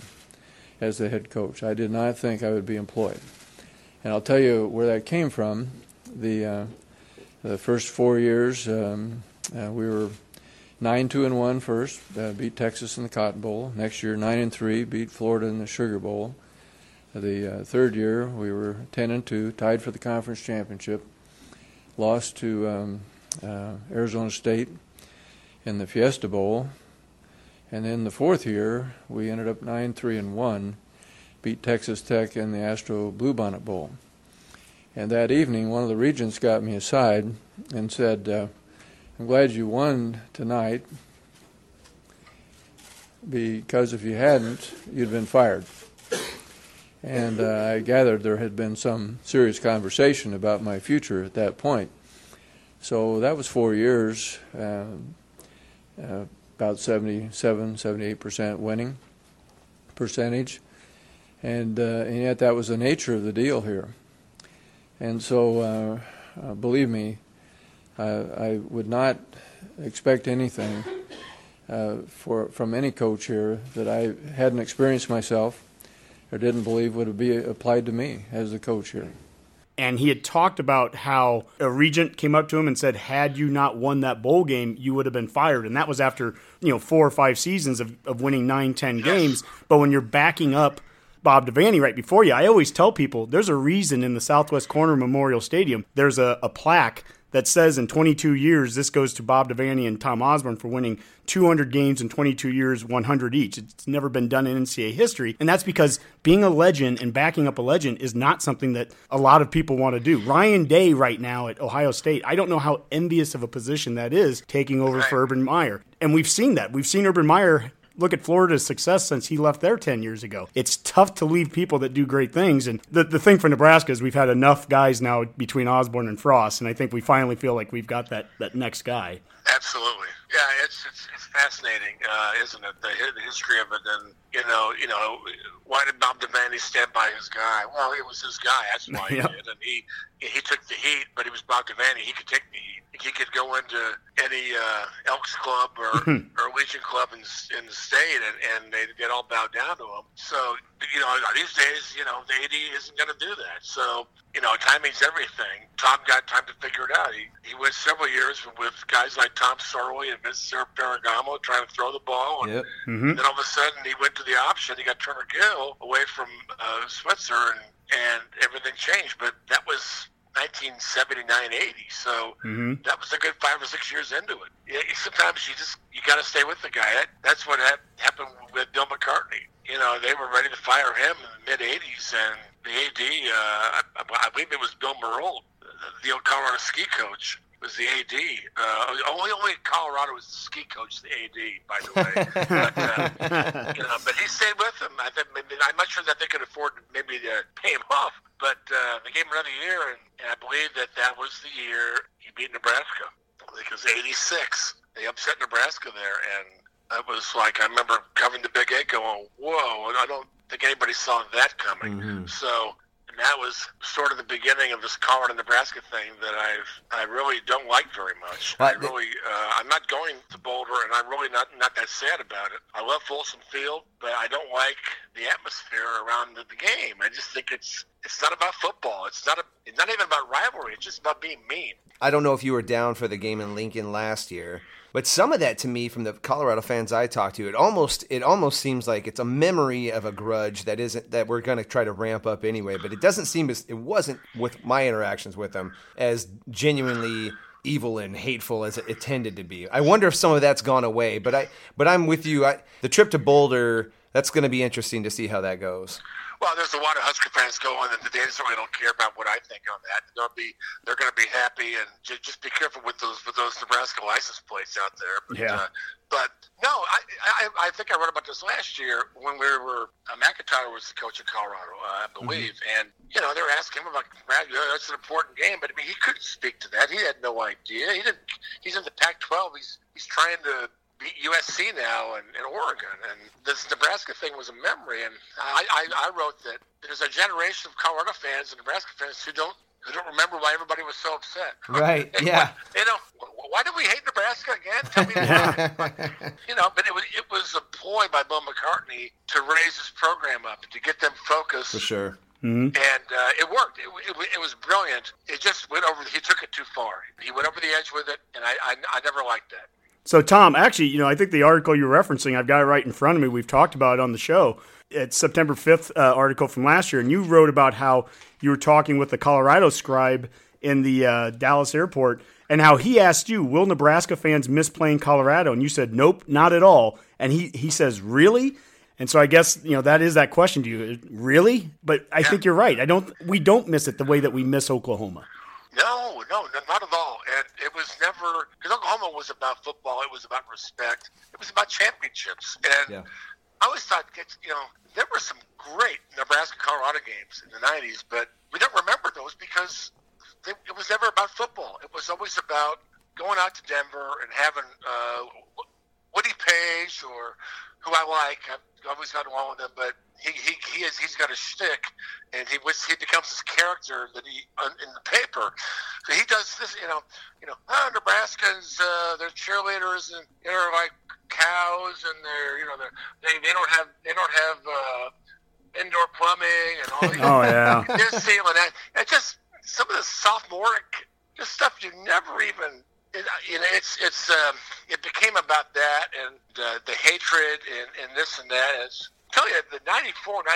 as the head coach. I did not think I would be employed. And I'll tell you where that came from. The first 4 years, we were 9-2-1 first, beat Texas in the Cotton Bowl. Next year, 9-3, beat Florida in the Sugar Bowl. The third year, we were 10-2, tied for the conference championship, lost to Arizona State in the Fiesta Bowl. And then the fourth year, we ended up 9-3-1, beat Texas Tech in the Astro Bluebonnet Bowl. And that evening, one of the regents got me aside and said, I'm glad you won tonight, because if you hadn't, you'd been fired. And I gathered there had been some serious conversation about my future at that point. So that was 4 years, about 77, 78% winning percentage. And yet that was the nature of the deal here. And so, believe me, I would not expect anything from any coach here that I hadn't experienced myself or didn't believe would be applied to me as the coach here. And he had talked about how a regent came up to him and said, had you not won that bowl game, you would have been fired. And that was after, you know, 4 or 5 seasons of winning 9, 10 games. But when you're backing up Bob Devaney right before you, I always tell people there's a reason in the southwest corner of Memorial Stadium, there's a plaque that says in 22 years, this goes to Bob Devaney and Tom Osborne for winning 200 games in 22 years, 100 each. It's never been done in NCAA history. And that's because being a legend and backing up a legend is not something that a lot of people want to do. Ryan Day right now at Ohio State, I don't know how envious of a position that is, taking over for Urban Meyer. And we've seen that. We've seen Urban Meyer look at Florida's success since he left there 10 years ago. It's tough to leave people that do great things. And the thing for Nebraska is we've had enough guys now between Osborne and Frost, and I think we finally feel like we've got that next guy. Absolutely. Yeah, it's fascinating, isn't it? The history of it, and you know, why did Bob Devaney stand by his guy? Well, it was his guy. That's why he did, and he took the heat. But he was Bob Devaney. He could take the heat. He could go into any Elks Club or Legion Club in the state, and they'd all bow down to him. So, you know, these days, you know, the AD isn't going to do that. So, you know, timing's everything. Tom got time to figure it out. He went several years with guys like Tom Sorley and Mr. Ferragamo trying to throw the ball. And then all of a sudden he went to the option. He got Turner Gill away from Switzer, and everything changed. But that was 1979-80, so that was a good 5 or 6 years into it. Yeah, sometimes you got to stay with the guy. That's what happened with Bill McCartney. You know, they were ready to fire him in the mid-80s, and the AD, I believe it was Bill Merle, the old Colorado ski coach, was the AD. Only Colorado was the ski coach, the AD, by the way. But he stayed with them. I'm not sure that they could afford maybe to pay him off, but they gave him another year, and I believe that was the year he beat Nebraska. It was 86. They upset Nebraska there, and that was like, I remember covering the Big Eight going, whoa, I don't think anybody saw that coming. So that was sort of the beginning of this Colorado-Nebraska thing that I really don't like very much. I'm not going to Boulder, and I'm really not that sad about it. I love Folsom Field, but I don't like the atmosphere around the game. I just think it's not about football. It's not even about rivalry. It's just about being mean. I don't know if you were down for the game in Lincoln last year, but some of that to me from the Colorado fans I talked to, it almost seems like it's a memory of a grudge that we're going to try to ramp up anyway. But it doesn't seem as, it wasn't with my interactions with them as genuinely evil and hateful as it tended to be. I wonder if some of that's gone away. But I'm with you. The trip to Boulder, that's going to be interesting to see how that goes. Well, there's a lot of Husker fans going, and they certainly don't care about what I think on that. They're going to be happy, and just be careful with those Nebraska license plates out there. But, but no, I think I wrote about this last year when we were McIntyre was the coach of Colorado, I believe, and you know they were asking him about that's an important game, but I mean he couldn't speak to that. He had no idea. He didn't. He's in the Pac-12. He's trying to beat USC now and Oregon, and this Nebraska thing was a memory, and I wrote that there's a generation of Colorado fans and Nebraska fans who don't remember why everybody was so upset. Right, why do we hate Nebraska again? Tell me why. But it was a ploy by Bill McCartney to raise his program up, to get them focused. For sure. Mm-hmm. And it worked. It was brilliant. It just went over, he took it too far. He went over the edge with it, and I never liked that. So, Tom, actually, I think the article you're referencing, I've got it right in front of me. We've talked about it on the show. It's September 5th article from last year, and you wrote about how you were talking with the Colorado scribe in the Dallas airport and how he asked you, will Nebraska fans miss playing Colorado? And you said, nope, not at all. And he says, really? And so I guess, that is that question to you. Really? But I think you're right. We don't miss it the way that we miss Oklahoma. No, not at all. And it was never – because Oklahoma was about football. It was about respect. It was about championships. And I always thought, there were some great Nebraska-Colorado games in the 90s, but we don't remember those because it was never about football. It was always about going out to Denver and having Woody Page or who I like. I've always gotten along with him, but he's got a shtick, and he becomes this character that in the paper. So he does this, Nebraskans, they're cheerleaders and they're like cows, and they're they don't have indoor plumbing and all. This and that. And just some of the sophomoric just stuff you never even. It became about that and the hatred and this and that. I tell you, the 94-95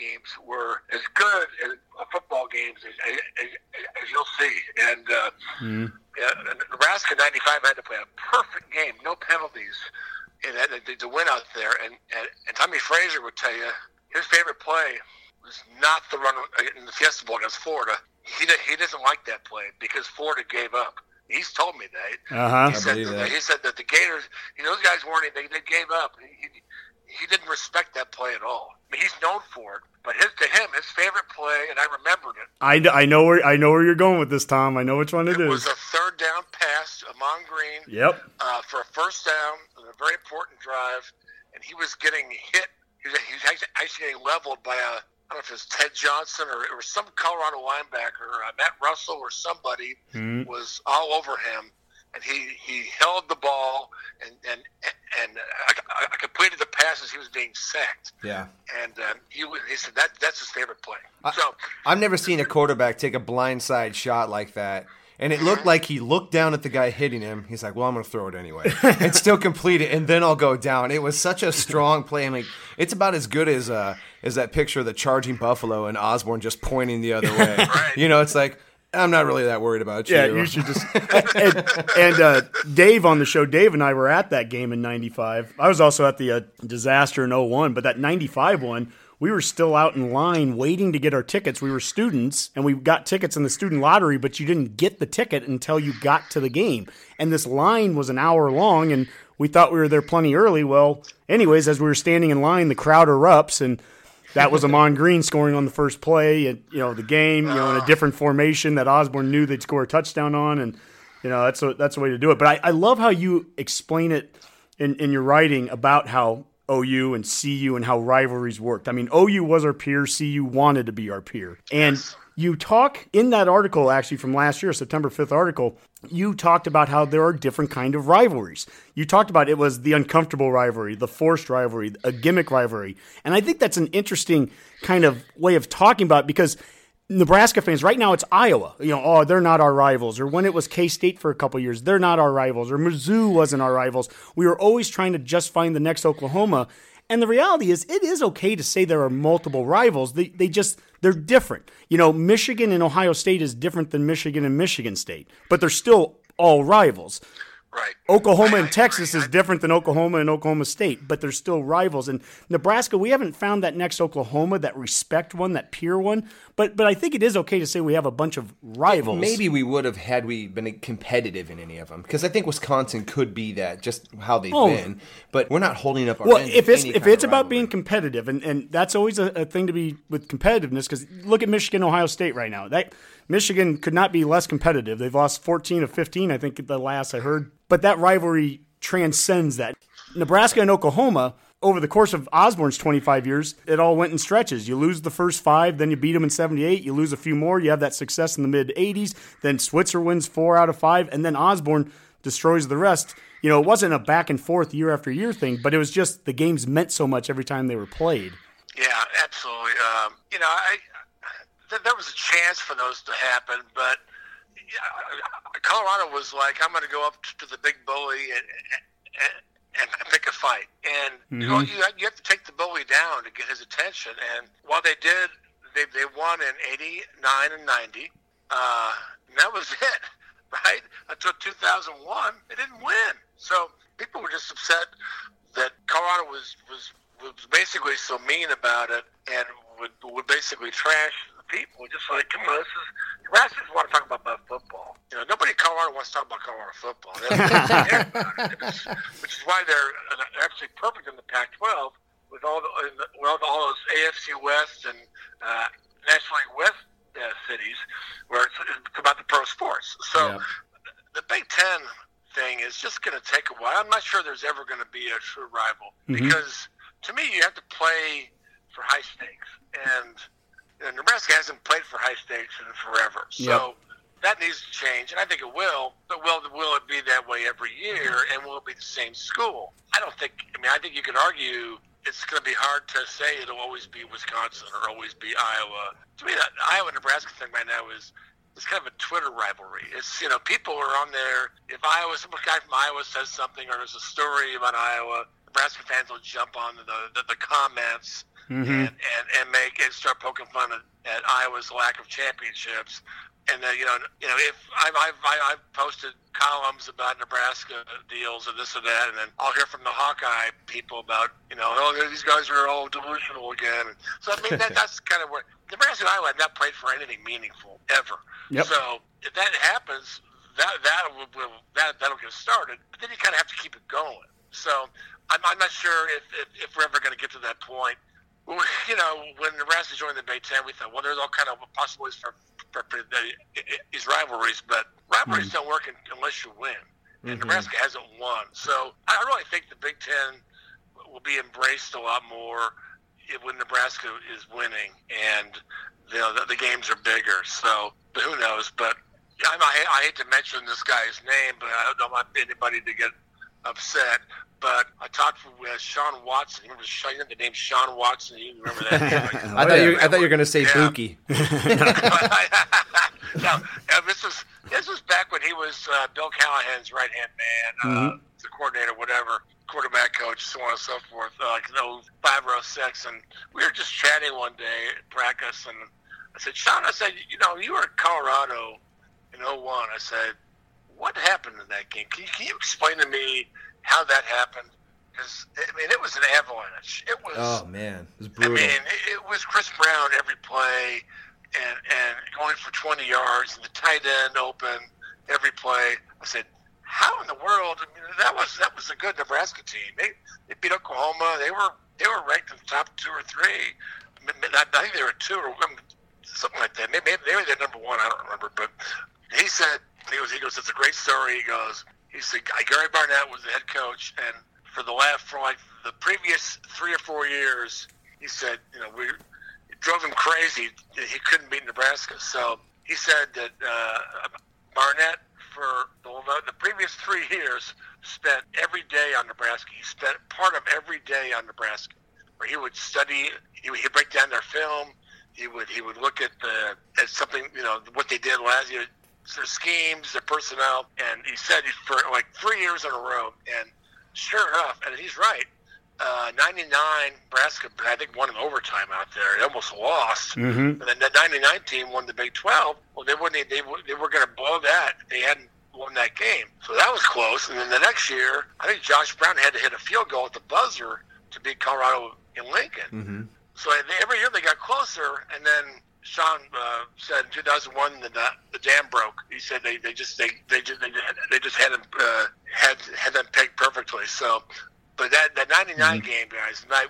games were as good as football games as you'll see. And Nebraska 95 had to play a perfect game, no penalties, and to win out there. And Tommy Frazier would tell you his favorite play was not the run in the Fiesta Bowl against Florida. He doesn't like that play because Florida gave up. He's told me that. He said that the Gators, those guys weren't. They gave up. He, he didn't respect that play at all. I mean, he's known for it, but his favorite play, and I remembered it. I know where you're going with this, Tom. I know which one it is. It was a third down pass among Green. Yep. For a first down, a very important drive, and he was getting hit. He was actually getting leveled by a, I don't know if it's Ted Johnson or some Colorado linebacker, or Matt Russell or somebody was all over him. And he held the ball and I completed the pass as he was being sacked. Yeah. And he said that's his favorite play. I've never seen a quarterback take a blindside shot like that. And it looked like he looked down at the guy hitting him. He's like, well, I'm going to throw it anyway. And still complete it, and then I'll go down. It was such a strong play. I mean, it's about as good as that picture of the charging buffalo and Osborne just pointing the other way. Right. You know, it's like, I'm not really that worried about you. Yeah, you should just – and Dave on the show, Dave and I were at that game in 95. I was also at the disaster in 01, but that 95 one, we were still out in line waiting to get our tickets. We were students, and we got tickets in the student lottery, but you didn't get the ticket until you got to the game. And this line was an hour long, and we thought we were there plenty early. Well, anyways, as we were standing in line, the crowd erupts, and – that was Amon Green scoring on the first play, and the game, in a different formation that Osborne knew they'd score a touchdown on, and that's the way to do it. But I love how you explain it in your writing about how OU and CU and how rivalries worked. I mean, OU was our peer, CU wanted to be our peer, and you talk in that article actually from last year, September 5th article. You talked about how there are different kind of rivalries. You talked about it was the uncomfortable rivalry, the forced rivalry, a gimmick rivalry. And I think that's an interesting kind of way of talking about it, because Nebraska fans, right now it's Iowa. They're not our rivals. Or when it was K-State for a couple of years, they're not our rivals. Or Mizzou wasn't our rivals. We were always trying to just find the next Oklahoma. And the reality is it is okay to say there are multiple rivals. They're different. Michigan and Ohio State is different than Michigan and Michigan State, but they're still all rivals. Right. Oklahoma and Texas is different than Oklahoma and Oklahoma State, but they're still rivals. And Nebraska, we haven't found that next Oklahoma, that respect one, that peer one. But I think it is okay to say we have a bunch of rivals. Maybe we would have had we been competitive in any of them, because I think Wisconsin could be that, just how they've been. But we're not holding up our end. Well, if it's about being competitive, and that's always a thing to be with competitiveness, because look at Michigan, Ohio State right now. Michigan could not be less competitive. They've lost 14 of 15, I think, the last I heard. But that rivalry transcends that. Nebraska and Oklahoma, over the course of Osborne's 25 years, it all went in stretches. You lose the first 5, then you beat them in 78. You lose a few more. You have that success in the mid-'80s. Then Switzer wins 4 out of 5, and then Osborne destroys the rest. It wasn't a back-and-forth year-after-year thing, but it was just the games meant so much every time they were played. Yeah, absolutely. There was a chance for those to happen, but Colorado was like, I'm going to go up to the big bully and pick a fight. And you have to take the bully down to get his attention. And while they did, they won in 89 and 90. And that was it, right? Until 2001, they didn't win. So people were just upset that Colorado was basically so mean about it and would basically trash people, just like, come on, Nebraskans want to talk about football. Nobody in Colorado wants to talk about Colorado football. Which is why they're actually perfect in the Pac-12 with all those AFC West and National League West cities where it's about the pro sports. So the Big Ten thing is just going to take a while. I'm not sure there's ever going to be a true rival because, to me, you have to play for high stakes. And Nebraska hasn't played for high stakes in forever, so that needs to change, and I think it will. But will it be that way every year, and will it be the same school? I don't think. I mean, I think you could argue it's going to be hard to say it'll always be Wisconsin or always be Iowa. To me, that Iowa-Nebraska thing right now is kind of a Twitter rivalry. It's people are on there. If Iowa, some guy from Iowa says something, or there's a story about Iowa, Nebraska fans will jump on the comments. And make and start poking fun at Iowa's lack of championships, and then if I've posted columns about Nebraska deals and this and that, and then I'll hear from the Hawkeye people about these guys are all delusional again. So I mean that's kind of where Nebraska and Iowa have not played for anything meaningful ever. Yep. So if that happens, that'll get started, but then you kind of have to keep it going. So I'm not sure if we're ever going to get to that point. You know, when Nebraska joined the Big Ten, we thought, well, there's all kind of possibilities for these rivalries, but rivalries don't work unless you win. And Nebraska hasn't won. So I really think the Big Ten will be embraced a lot more when Nebraska is winning, and you know the games are bigger. So but who knows? But I hate to mention this guy's name, but I don't want anybody to get upset. But I talked with Sean Watson. You remember the name Sean Watson? You remember that name? Like, I thought you were going to say Buki. No, this was back when he was Bill Callahan's right-hand man, the coordinator, whatever, quarterback coach, so on and so forth, like 05 or 06. And we were just chatting one day at practice, and I said, Sean, you know, you were at Colorado in 01. I said, what happened in that game? Can you explain to me how that happened? Because, I mean, it was an avalanche. It was. Oh, man. It was brutal. I mean, it was Chris Brown every play. And going for 20 yards, and the tight end open every play. I said, "How in the world?" I mean, that was a good Nebraska team. They beat Oklahoma. They were ranked in the top 2 or 3. I think they were 2 or something like that. Maybe they're number 1. I don't remember. But he said, "He goes, it's a great story." He said, Gary Barnett was the head coach, and for the previous 3 or 4 years, he said, you know, we. Drove him crazy. He couldn't beat Nebraska. So he said that Barnett, for the previous 3 years, spent every day on Nebraska. He spent part of every day on Nebraska, where he would study. He'd break down their film. He would look at something, you know, what they did last year, their schemes, their personnel. And he said for like 3 years in a row. And sure enough, and he's right. 99, Nebraska, I think, won in overtime out there. It almost lost. And then the 99 team won the Big 12. Well, they were going to blow that. They hadn't won that game. So that was close. And then the next year, I think Josh Brown had to hit a field goal at the buzzer to beat Colorado in Lincoln. So every year they got closer. And then Sean said in 2001 that the dam broke. He said they just had them pegged perfectly. So. But that 99 game, guys, tonight,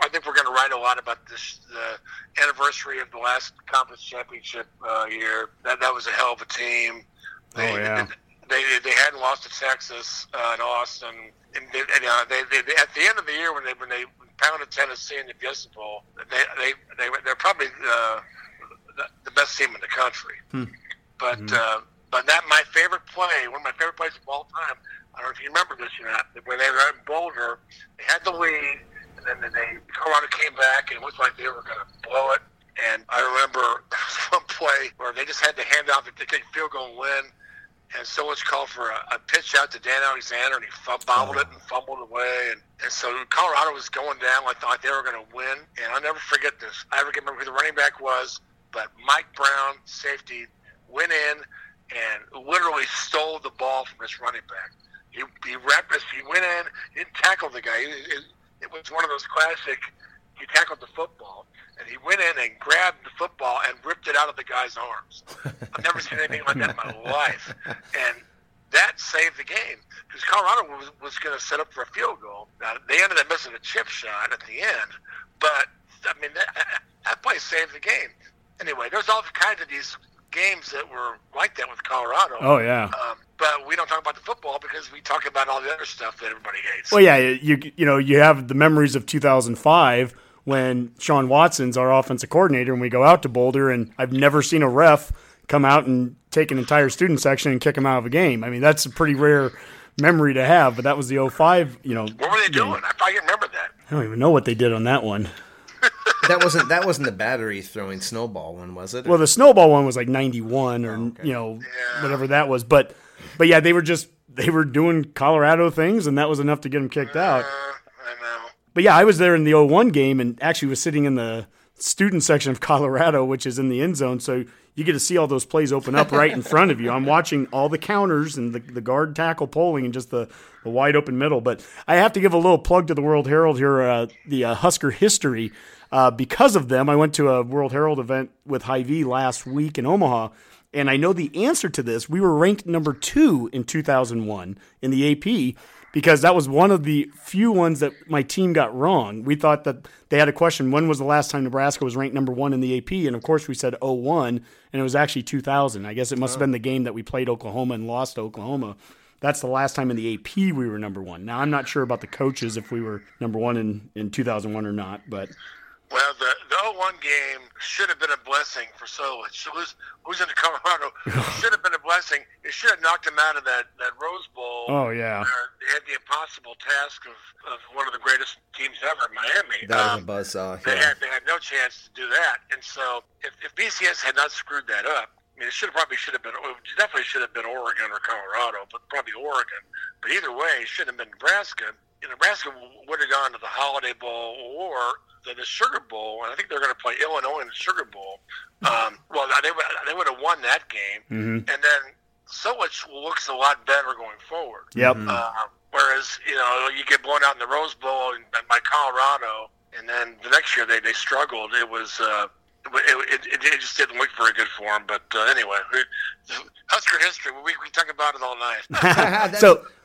I think we're going to write a lot about this, the anniversary of the last conference championship year. That was a hell of a team. They hadn't lost to Texas in Austin, and at the end of the year when they pounded Tennessee in the Fiesta Bowl, they're probably the best team in the country. But that my favorite play, one of my favorite plays of all time. I don't know if you remember this or not. When they were in Boulder, they had the lead, and then Colorado came back, and it looked like they were going to blow it. And I remember one play where they just had to hand off to kick field goal and win, and someone's called for a pitch out to Dan Alexander, and he bobbled it and fumbled away. And so Colorado was going down like they were going to win, and I'll never forget this. I can't remember who the running back was, but Mike Brown, safety, went in and literally stole the ball from his running back. He wrapped us. He went in. He didn't tackle the guy. It was one of those classic. He tackled the football, and he went in and grabbed the football and ripped it out of the guy's arms. I've never seen anything like that in my life, and that saved the game because Colorado was going to set up for a field goal. Now they ended up missing a chip shot at the end, but I mean that play saved the game. Anyway, there's all kinds of these games that were like that with Colorado. Oh yeah. But we don't talk about the football because we talk about all the other stuff that everybody hates. Well, yeah, you know, you have the memories of 2005 when Sean Watson's our offensive coordinator and we go out to Boulder, and I've never seen a ref come out and take an entire student section and kick them out of a game. I mean, that's a pretty rare memory to have, but that was the 05, you know. What were they doing? I probably remember that. I don't even know what they did on that one. That wasn't the battery throwing snowball one, was it? Well, the snowball one was like 91 or you know, whatever that was, but yeah, they were doing Colorado things, and that was enough to get them kicked out. I know. But yeah, I was there in the 01 game, and actually was sitting in the student section of Colorado, which is in the end zone, so you get to see all those plays open up right in front of you. I'm watching all the counters and the guard tackle polling and just the wide open middle. But I have to give a little plug to the World-Herald here, the Husker history. Because of them, I went to a World-Herald event with Hy-Vee last week in Omaha, and I know the answer to this. We were ranked number 2 in 2001 in the AP because that was one of the few ones that my team got wrong. We thought that they had a question, when was the last time Nebraska was ranked number one in the AP? And, of course, we said 01, and it was actually 2000. I guess it must have been the game that we played Oklahoma and lost to Oklahoma. That's the last time in the AP we were number one. Now, I'm not sure about the coaches if we were number one in 2001 or not, but... Well, the 01 game should have been a blessing for Solich. Losing to Colorado should have been a blessing. It should have knocked him out of that Rose Bowl. Oh, yeah. They had the impossible task of one of the greatest teams ever, Miami. That was a buzzsaw. They had no chance to do that. And so if BCS had not screwed that up, I mean, it definitely should have been Oregon or Colorado, but probably Oregon. But either way, it should have been Nebraska. And Nebraska would have gone to the Holiday Bowl or the Sugar Bowl, and I think they're going to play Illinois in the Sugar Bowl. Well, they would have won that game, mm-hmm. and then Solich looks a lot better going forward. Yep. Whereas you get blown out in the Rose Bowl and by Colorado, and then the next year they struggled. It was it just didn't look very good for them. But anyway, Husker history we talk about it all night.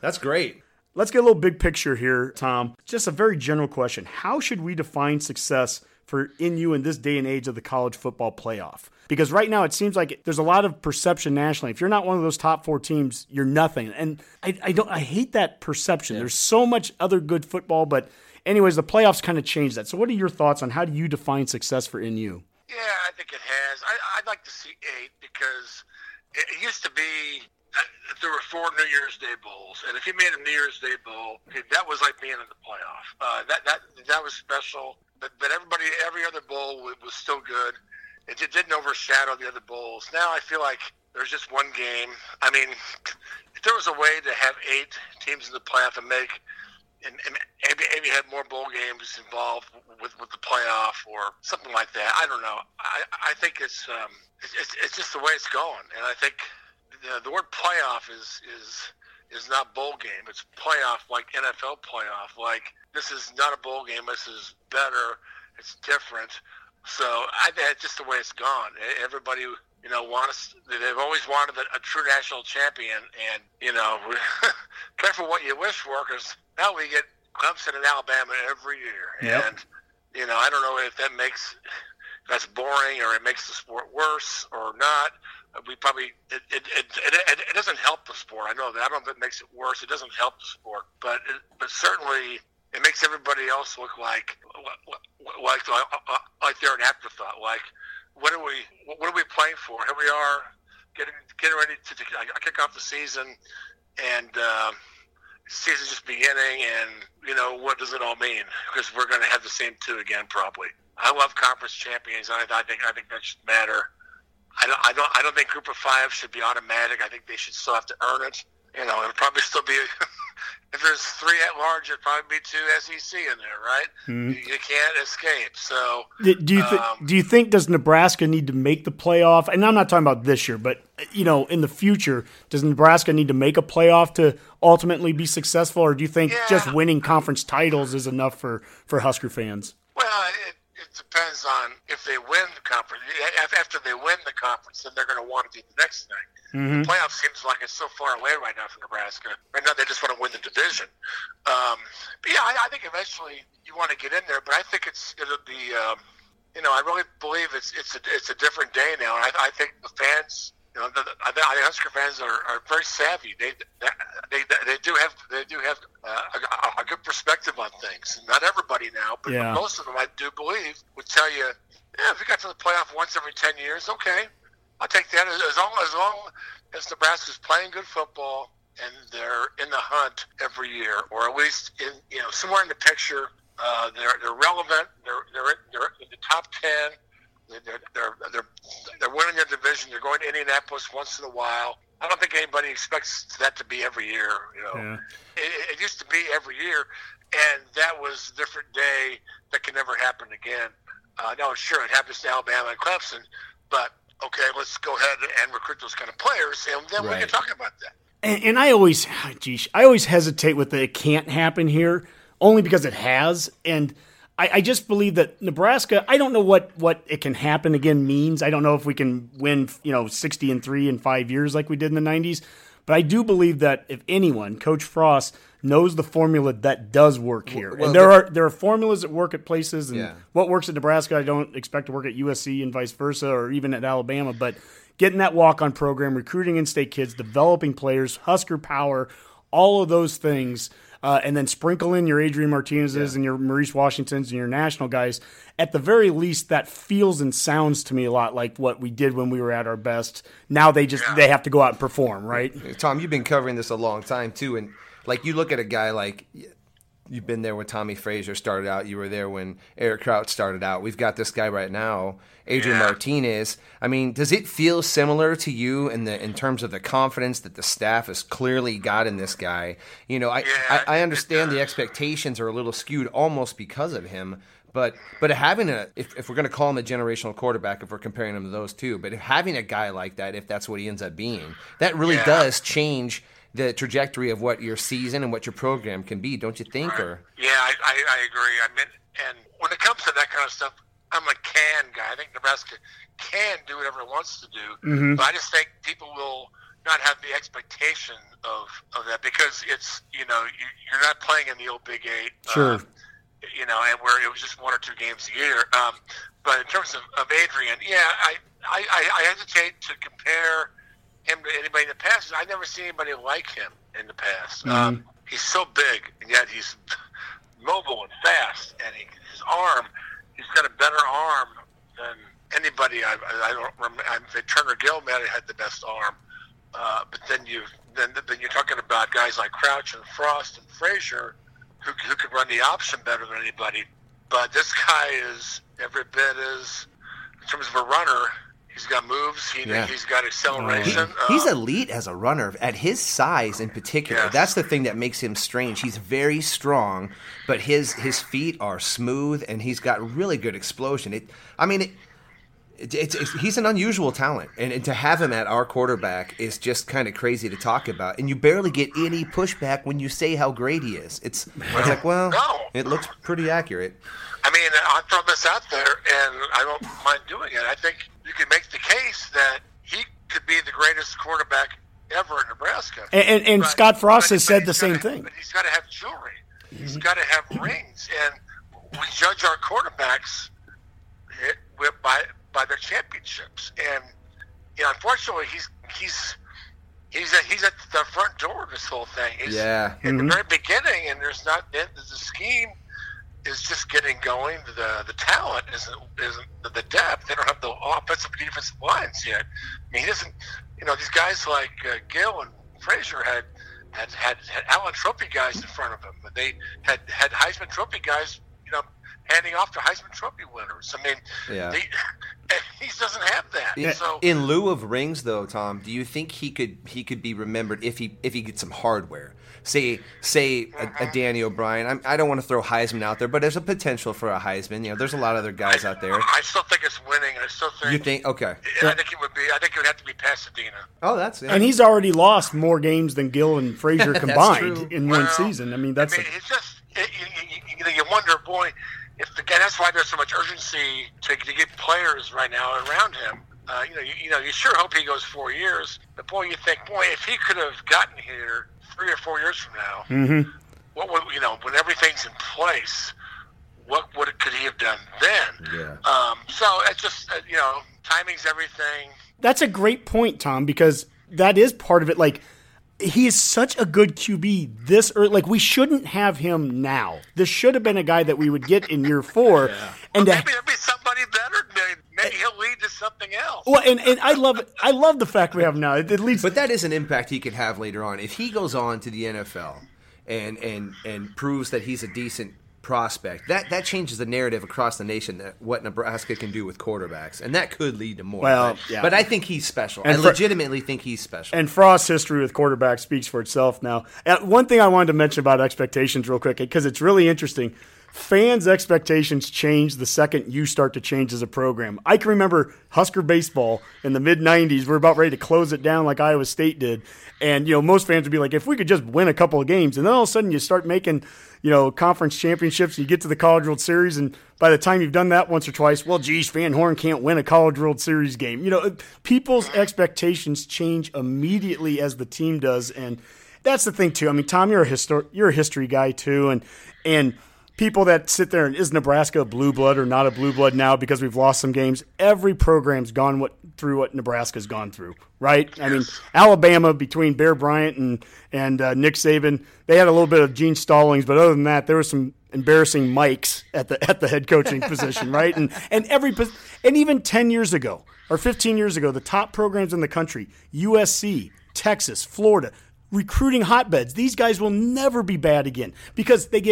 That's great. Let's get a little big picture here, Tom. Just a very general question. How should we define success for NU in this day and age of the college football playoff? Because right now it seems like there's a lot of perception nationally. If you're not one of those top four teams, you're nothing. And I hate that perception. Yeah. There's so much other good football, but anyways, the playoffs kind of change that. So what are your thoughts on how do you define success for NU? Yeah, I think it has. I'd like to see 8 because it used to be – there were 4 New Year's Day bowls, and if you made a New Year's Day bowl, that was like being in the playoff. That was special. But every other bowl was still good. It didn't overshadow the other bowls. Now I feel like there's just one game. I mean, if there was a way to have 8 teams in the playoff and make and maybe have more bowl games involved with the playoff or something like that, I don't know. I think it's just the way it's going, and I think. The word playoff is not bowl game. It's playoff, like NFL playoff. Like, this is not a bowl game. This is better. It's different. So that's just the way it's gone. Everybody, they've always wanted a true national champion. And, careful what you wish for, because now we get Clemson and Alabama every year. Yep. And, I don't know if that makes – that's boring or it makes the sport worse or not. We probably it doesn't help the sport. I know that. I don't know if it makes it worse. It doesn't help the sport, but certainly it makes everybody else look like they're an afterthought. Like, what are we playing for? Here we are getting ready to kick off the season, and season's just beginning. And what does it all mean? Because we're going to have the same 2 again, probably. I love conference champions. I think that should matter. I don't think Group of 5 should be automatic. I think they should still have to earn it. It'll probably still be if there's 3 at large, it'd probably be 2 SEC in there, right? Mm-hmm. You can't escape. So do you think does Nebraska need to make the playoff? And I'm not talking about this year, but in the future, does Nebraska need to make a playoff to ultimately be successful, or do you think just winning conference titles is enough for Husker fans? Well. It depends on if they win the conference. After they win the conference, then they're going to want to do the next thing. Mm-hmm. The playoff seems like it's so far away right now from Nebraska. Right now, they just want to win the division. I think eventually you want to get in there, but I think it'll be. I really believe it's a different day now, and I think the fans. I think Husker fans are very savvy. They do have a good perspective on things. Not everybody now, but most of them, I do believe, would tell you, if you got to the playoff once every 10 years, okay, I'll take that as long as Nebraska's playing good football and they're in the hunt every year, or at least in somewhere in the picture. They're relevant. They're in the top 10. They're winning their division. They're going to Indianapolis once in a while. I don't think anybody expects that to be every year. It used to be every year, and that was a different day that can never happen again. Now, sure, it happens to Alabama and Clemson, but okay, let's go ahead and recruit those kind of players, and then we can talk about that. And I always hesitate with the "it can't happen here," only because it has, and. I just believe that Nebraska, I don't know what it can happen again means. I don't know if we can win, 60-3 in 5 years like we did in the 90s. But I do believe that if anyone, Coach Frost knows the formula that does work here. Well, and there are formulas that work at places, and what works at Nebraska I don't expect to work at USC and vice versa, or even at Alabama. But getting that walk-on program, recruiting in-state kids, developing players, Husker power, all of those things, and then sprinkle in your Adrian Martinez's and your Maurice Washington's and your national guys. At the very least, that feels and sounds to me a lot like what we did when we were at our best. Now they have to go out and perform, right? Tom, you've been covering this a long time too, and like you look at a guy like you've been there when Tommy Frazier started out. You were there when Eric Crouch started out. We've got this guy right now, Adrian Martinez. I mean, does it feel similar to you in terms of the confidence that the staff has clearly got in this guy? You know, I understand the expectations are a little skewed almost because of him. But having if we're going to call him a generational quarterback, if we're comparing him to those two, but having a guy like that, if that's what he ends up being, that really does change the trajectory of what your season and what your program can be, don't you think? Or I agree. I mean, and when it comes to that kind of stuff, I'm a can guy. I think Nebraska can do whatever it wants to do, but I just think people will not have the expectation of that because it's, you know, you're not playing in the old Big Eight. Sure. You know, and where it was just one or two games a year. But in terms of Adrian, I hesitate to compare him to anybody in the past. I've never seen anybody like him in the past. He's so big, and yet he's mobile and fast, and he's got a better arm than anybody. I don't remember. Turner Gill might have had the best arm, but then you're talking about guys like Crouch and Frost and Frazier, who could run the option better than anybody. But this guy is every bit as, in terms of a runner, he's got moves, he's got acceleration. He's elite as a runner, at his size in particular. Yes. That's the thing that makes him strange. He's very strong, but his feet are smooth, and he's got really good explosion. He's an unusual talent, and to have him at our quarterback is just kind of crazy to talk about. And you barely get any pushback when you say how great he is. It's like, it looks pretty accurate. I mean, I throw this out there, and I don't mind doing it. I think you can make the case that he could be the greatest quarterback ever in Nebraska. And Scott Frost has said the same thing. But he's got to have jewelry. He's got to have rings. And we judge our quarterbacks by their championships, and you know, unfortunately, he's at the front door of this whole thing. He's in the very beginning, and the scheme is just getting going. The talent isn't the depth. They don't have the offensive and defensive lines yet. I mean, he doesn't. You know, these guys like Gill and Frazier had Allen Trophy guys in front of them. They had Heisman Trophy guys, you know, handing off to Heisman Trophy winners. I mean, he doesn't have that. Yeah. So, in lieu of rings, though, Tom, do you think he could be remembered if he gets some hardware? Say a Danny O'Brien. I don't want to throw Heisman out there, but there's a potential for a Heisman. You know, there's a lot of other guys out there. I still think it's winning. I still think. You think? Okay. I think it would have to be Pasadena. Oh, that's it. And he's already lost more games than Gill and Frazier combined in one season. I mean, it's just you wonder, boy. That's why there's so much urgency to get players right now around him. You sure hope he goes 4 years. But boy, you think, if he could have gotten here 3 or 4 years from now, what would, you know, when everything's in place, could he have done then? Yeah. So it's just timing's everything. That's a great point, Tom, because that is part of it. Like, he is such a good QB this early. Like, we shouldn't have him now. This should have been a guy that we would get in year four. Yeah. And maybe there'll be somebody better. Maybe he'll lead to something else. Well, and I love the fact we have him now. It leads. But that is an impact he could have later on if he goes on to the NFL and proves that he's a decent prospect. That changes the narrative across the nation that what Nebraska can do with quarterbacks, and that could lead to more. Well, yeah. But I think he's special. I legitimately think he's special. And Frost's history with quarterbacks speaks for itself now. One thing I wanted to mention about expectations real quick, because it's really interesting. Fans' expectations change the second you start to change as a program. I can remember Husker baseball in the mid-'90s. We're about ready to close it down like Iowa State did. And, you know, most fans would be like, if we could just win a couple of games. And then all of a sudden you start making – you know, conference championships. You get to the College World Series, and by the time you've done that once or twice, well, geez, Van Horn can't win a College World Series game. You know, people's expectations change immediately as the team does, and that's the thing too. I mean, Tom, you're a history guy too, and people that sit there and is Nebraska a blue blood or not a blue blood now because we've lost some games? Every program's gone through what Nebraska's gone through, right? Yes. I mean, Alabama between Bear Bryant and Nick Saban, they had a little bit of Gene Stallings, but other than that, there was some embarrassing Mikes at the head coaching position, right? And even 10 years ago or 15 years ago, the top programs in the country, USC, Texas, Florida, recruiting hotbeds. These guys will never be bad again because they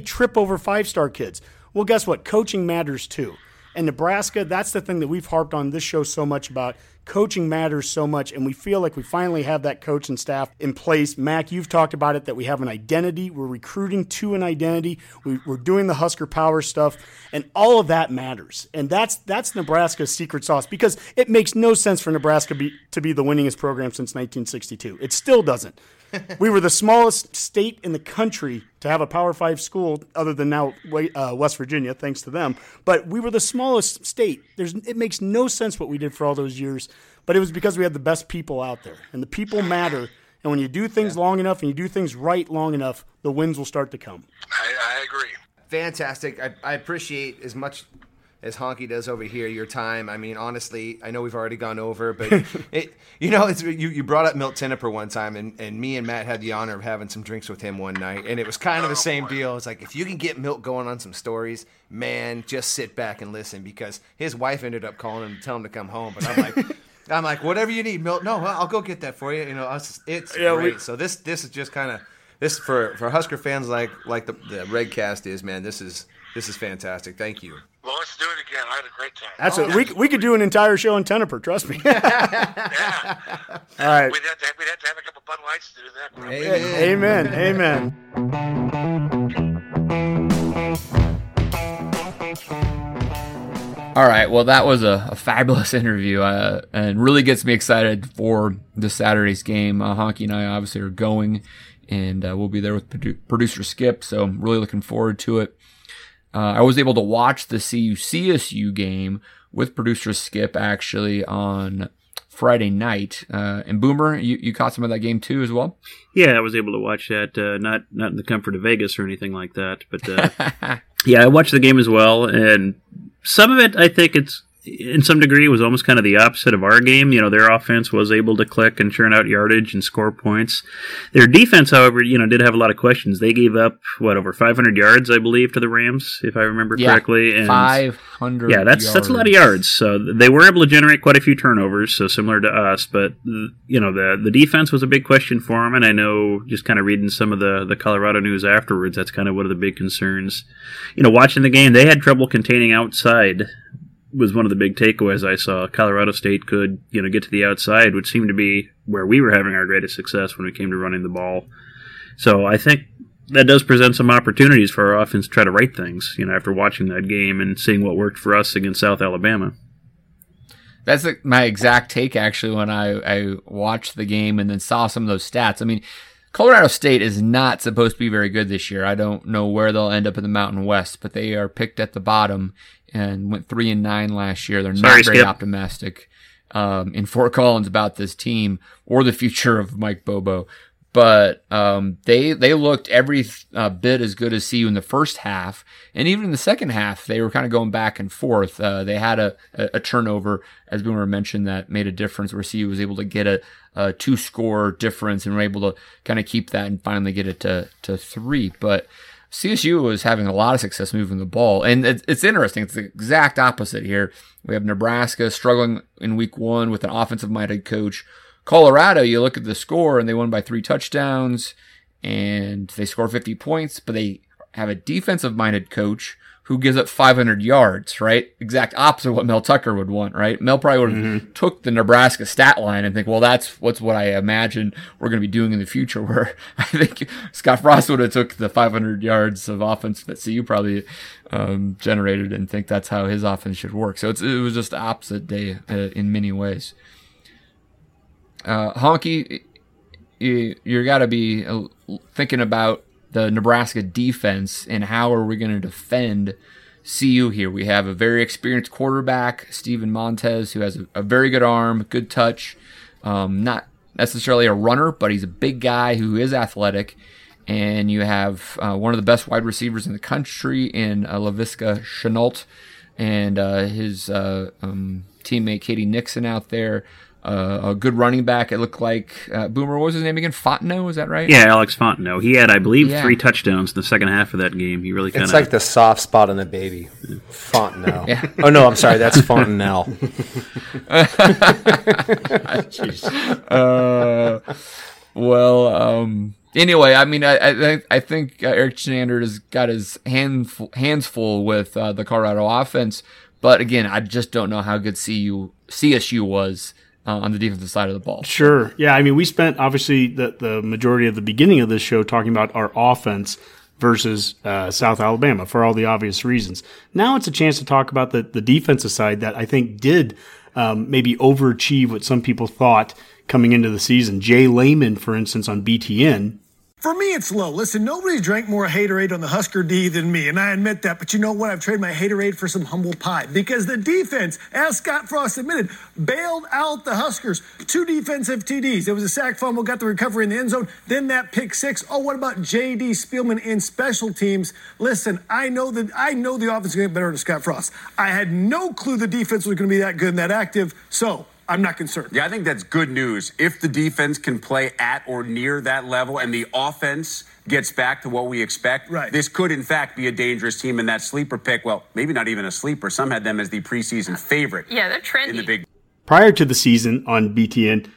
trip over five-star kids. Well, guess what? Coaching matters too. And Nebraska, that's the thing that we've harped on this show so much about. Coaching matters so much, and we feel like we finally have that coach and staff in place. Mac, you've talked about it, that we have an identity. We're recruiting to an identity. We're doing the Husker Power stuff, and all of that matters. And that's Nebraska's secret sauce, because it makes no sense for Nebraska to be the winningest program since 1962. It still doesn't. We were the smallest state in the country to have a Power 5 school, other than now West Virginia, thanks to them. But we were the smallest state. It makes no sense what we did for all those years, but it was because we had the best people out there. And the people matter. And when you do things long enough and you do things right long enough, the wins will start to come. I agree. Fantastic. I appreciate as much as Honky does over here your time. I mean, honestly, I know we've already gone over, but you brought up Milt Tenopir one time, and me and Matt had the honor of having some drinks with him one night, and it was kind of the same deal. It's like, if you can get Milt going on some stories, man, just sit back and listen, because his wife ended up calling him to tell him to come home. But I'm like, whatever you need, Milt. No, I'll go get that for you. You know, it's great. So this is just kind of this for Husker fans like the Redcast is, man. This is fantastic. Thank you. Well, let's do it again. I had a great time. We could do an entire show on Tenopir, trust me. Yeah. All right. We'd have to have a couple Bud Lights to do that. Hey. Amen. Amen. All right. Well, that was a fabulous interview and really gets me excited for this Saturday's game. Honky and I obviously are going, and we'll be there with producer Skip, so I'm really looking forward to it. I was able to watch the CSU game with producer Skip actually on Friday night. And Boomer, you caught some of that game too as well? Yeah, I was able to watch that. Not in the comfort of Vegas or anything like that. But yeah, I watched the game as well. And some of it, I think it's in some degree was almost kind of the opposite of our game. You know, their offense was able to click and churn out yardage and score points. Their defense, however, you know, did have a lot of questions. They gave up, over 500 yards, I believe, to the Rams, if I remember correctly. And 500 yards. Yeah, that's a lot of yards. So they were able to generate quite a few turnovers, so similar to us. But, you know, the defense was a big question for them, and I know just kind of reading some of the Colorado news afterwards, that's kind of one of the big concerns. You know, watching the game, they had trouble containing outside. Was one of the big takeaways I saw. Colorado State could, get to the outside, which seemed to be where we were having our greatest success when it came to running the ball. So I think that does present some opportunities for our offense to try to right things, after watching that game and seeing what worked for us against South Alabama. That's my exact take, actually, when I watched the game and then saw some of those stats. I mean, Colorado State is not supposed to be very good this year. I don't know where they'll end up in the Mountain West, but they are picked at the bottom and went 3-9 last year. They're not very optimistic in Fort Collins about this team or the future of Mike Bobo. But they looked every bit as good as CU in the first half, and even in the second half, they were kind of going back and forth. They had a turnover, as Boomer mentioned, that made a difference, where CU was able to get a two-score difference and were able to kind of keep that and finally get it to three. But CSU was having a lot of success moving the ball, and it's interesting. It's the exact opposite here. We have Nebraska struggling in week one with an offensive-minded coach. Colorado, you look at the score, and they won by 3 touchdowns, and they score 50 points, but they have a defensive-minded coach who gives up 500 yards, right? Exact opposite of what Mel Tucker would want, right? Mel probably would have took the Nebraska stat line and think, well, that's what I imagine we're going to be doing in the future, where I think Scott Frost would have took the 500 yards of offense that CU probably generated and think that's how his offense should work. So it was just the opposite day in many ways. Honky, you got to be thinking about the Nebraska defense and how are we going to defend CU here. We have a very experienced quarterback, Steven Montez, who has a very good arm, good touch, not necessarily a runner, but he's a big guy who is athletic. And you have one of the best wide receivers in the country in Laviska Shenault and his teammate Katie Nixon out there. A good running back, it looked like. Boomer, what was his name again? Fontenot, is that right? Yeah, Alex Fontenot. He had, I believe, 3 touchdowns in the second half of that game. He really kind of... It's like the soft spot on the baby. Fontenot. Yeah. Oh, no, I'm sorry. That's Fontenelle. Well, anyway, I mean, I think Eric Schneider has got his hands full with the Colorado offense. But again, I just don't know how good CSU was on the defensive side of the ball. Sure. Yeah, I mean, we spent, obviously, the majority of the beginning of this show talking about our offense versus South Alabama for all the obvious reasons. Now it's a chance to talk about the defensive side that I think did maybe overachieve what some people thought coming into the season. Jay Layman, for instance, on BTN. For me, it's low. Listen, nobody's drank more Haterade on the Husker D than me, and I admit that. But you know what? I've traded my Haterade for some humble pie because the defense, as Scott Frost admitted, bailed out the Huskers. 2 defensive TDs. It was a sack fumble, got the recovery in the end zone, then that pick 6. Oh, what about J.D. Spielman in special teams? Listen, I know the offense is going to get better under Scott Frost. I had no clue the defense was going to be that good and that active, so... I'm not concerned. Yeah, I think that's good news. If the defense can play at or near that level and the offense gets back to what we expect, right, this could, in fact, be a dangerous team in that sleeper pick. Well, maybe not even a sleeper. Some had them as the preseason favorite. Yeah, they're trendy. In the big... Prior to the season on BTN,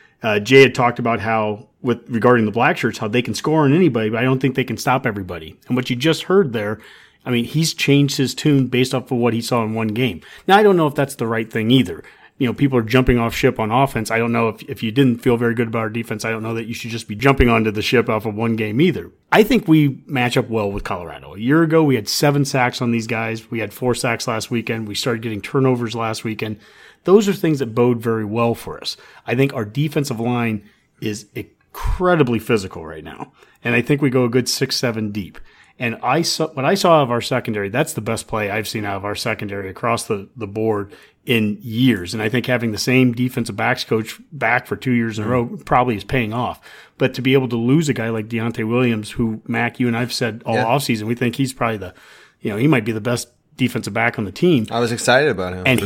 Jay had talked about how, regarding the black shirts, how they can score on anybody, but I don't think they can stop everybody. And what you just heard there, I mean, he's changed his tune based off of what he saw in one game. Now, I don't know if that's the right thing either. You know, people are jumping off ship on offense. I don't know if you didn't feel very good about our defense, I don't know that you should just be jumping onto the ship off of one game either. I think we match up well with Colorado. A year ago, we had 7 sacks on these guys. We had 4 sacks last weekend. We started getting turnovers last weekend. Those are things that bode very well for us. I think our defensive line is incredibly physical right now. And I think we go a good 6-7 deep. And what I saw of our secondary, that's the best play I've seen out of our secondary across the board in years. And I think having the same defensive backs coach back for 2 years in a row probably is paying off. But to be able to lose a guy like Deontay Williams, who, Mac, you and I've said all offseason, we think he's probably he might be the best defensive back on the team. I was excited about him. And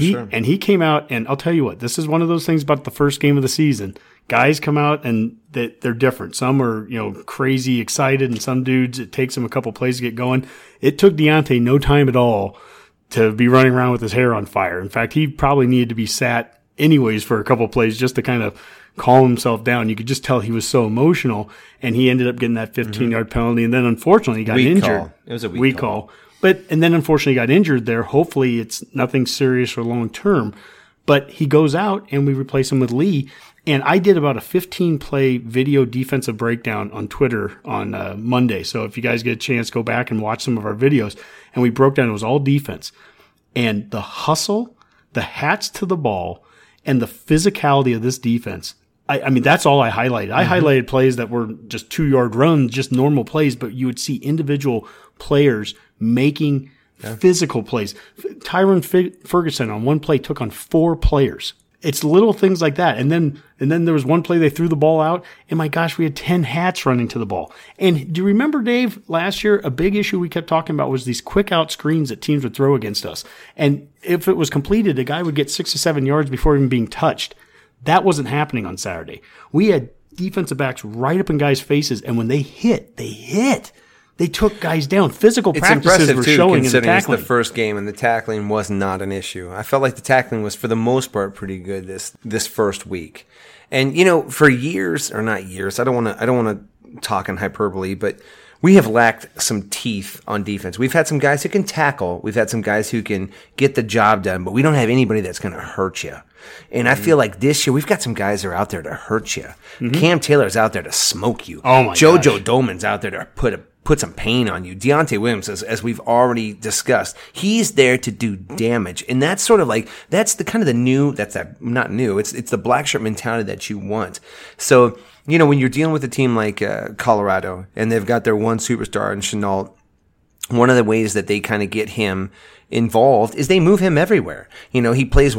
he came out, and I'll tell you what, this is one of those things about the first game of the season. Guys come out and they're different. Some are, crazy excited, and some dudes, it takes them a couple plays to get going. It took Deontay no time at all to be running around with his hair on fire. In fact, he probably needed to be sat anyways for a couple plays just to kind of calm himself down. You could just tell he was so emotional, and he ended up getting that 15-yard penalty, and then unfortunately he got injured. It was a weak call. And then unfortunately got injured there. Hopefully it's nothing serious or long-term. But he goes out, and we replace him with Lee. And I did about a 15-play video defensive breakdown on Twitter on Monday. So if you guys get a chance, go back and watch some of our videos. And we broke down, it was all defense. And the hustle, the hats to the ball, and the physicality of this defense, I mean, that's all I highlighted. I highlighted plays that were just 2-yard runs, just normal plays, but you would see individual players making physical plays. Tyron Ferguson on one play took on 4 players. It's little things like that. And then there was one play they threw the ball out, and my gosh, we had 10 hats running to the ball. And do you remember, Dave, last year, a big issue we kept talking about was these quick out screens that teams would throw against us. And if it was completed, a guy would get 6 to 7 yards before even being touched. That wasn't happening on Saturday. We had defensive backs right up in guys' faces, and when they hit, they hit. They took guys down. Physical practices were showing in the tackling. It's impressive, too, considering it's the first game, and the tackling was not an issue. I felt like the tackling was, for the most part, pretty good this first week. And, for years, or not years, I don't want to talk in hyperbole, but we have lacked some teeth on defense. We've had some guys who can tackle. We've had some guys who can get the job done, but we don't have anybody that's going to hurt you. And I feel like this year we've got some guys that are out there to hurt you. Cam Taylor's out there to smoke you. Oh my gosh. JoJo Doman's out there to put a put some pain on you. Deontay Williams, as we've already discussed, he's there to do damage. And that's sort of like, that's the kind of the new, that's that not new, it's the black shirt mentality that you want. So, you know, when you're dealing with a team like Colorado, and they've got their one superstar in Chenault, one of the ways that they kind of get him involved is they move him everywhere. You know, he plays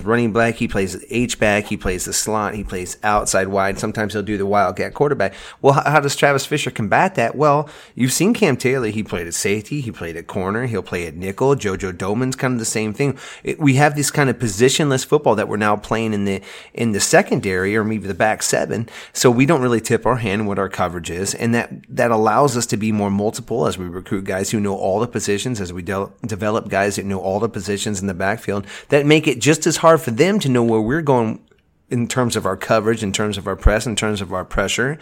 running back, he plays H-back, he plays the slot, he plays outside wide. Sometimes he'll do the wildcat quarterback. Well, how does Travis Fisher combat that? Well, you've seen Cam Taylor. He played at safety, he played at corner, he'll play at nickel. JoJo Doman's kind of the same thing. We have this kind of positionless football that we're now playing in the secondary or maybe the back seven. So we don't really tip our hand what our coverage is, and that allows us to be more multiple as we recruit guys who know all the positions, as we develop guys that know all the positions in the backfield that make it just as hard for them to know where we're going in terms of our coverage, in terms of our press, in terms of our pressure.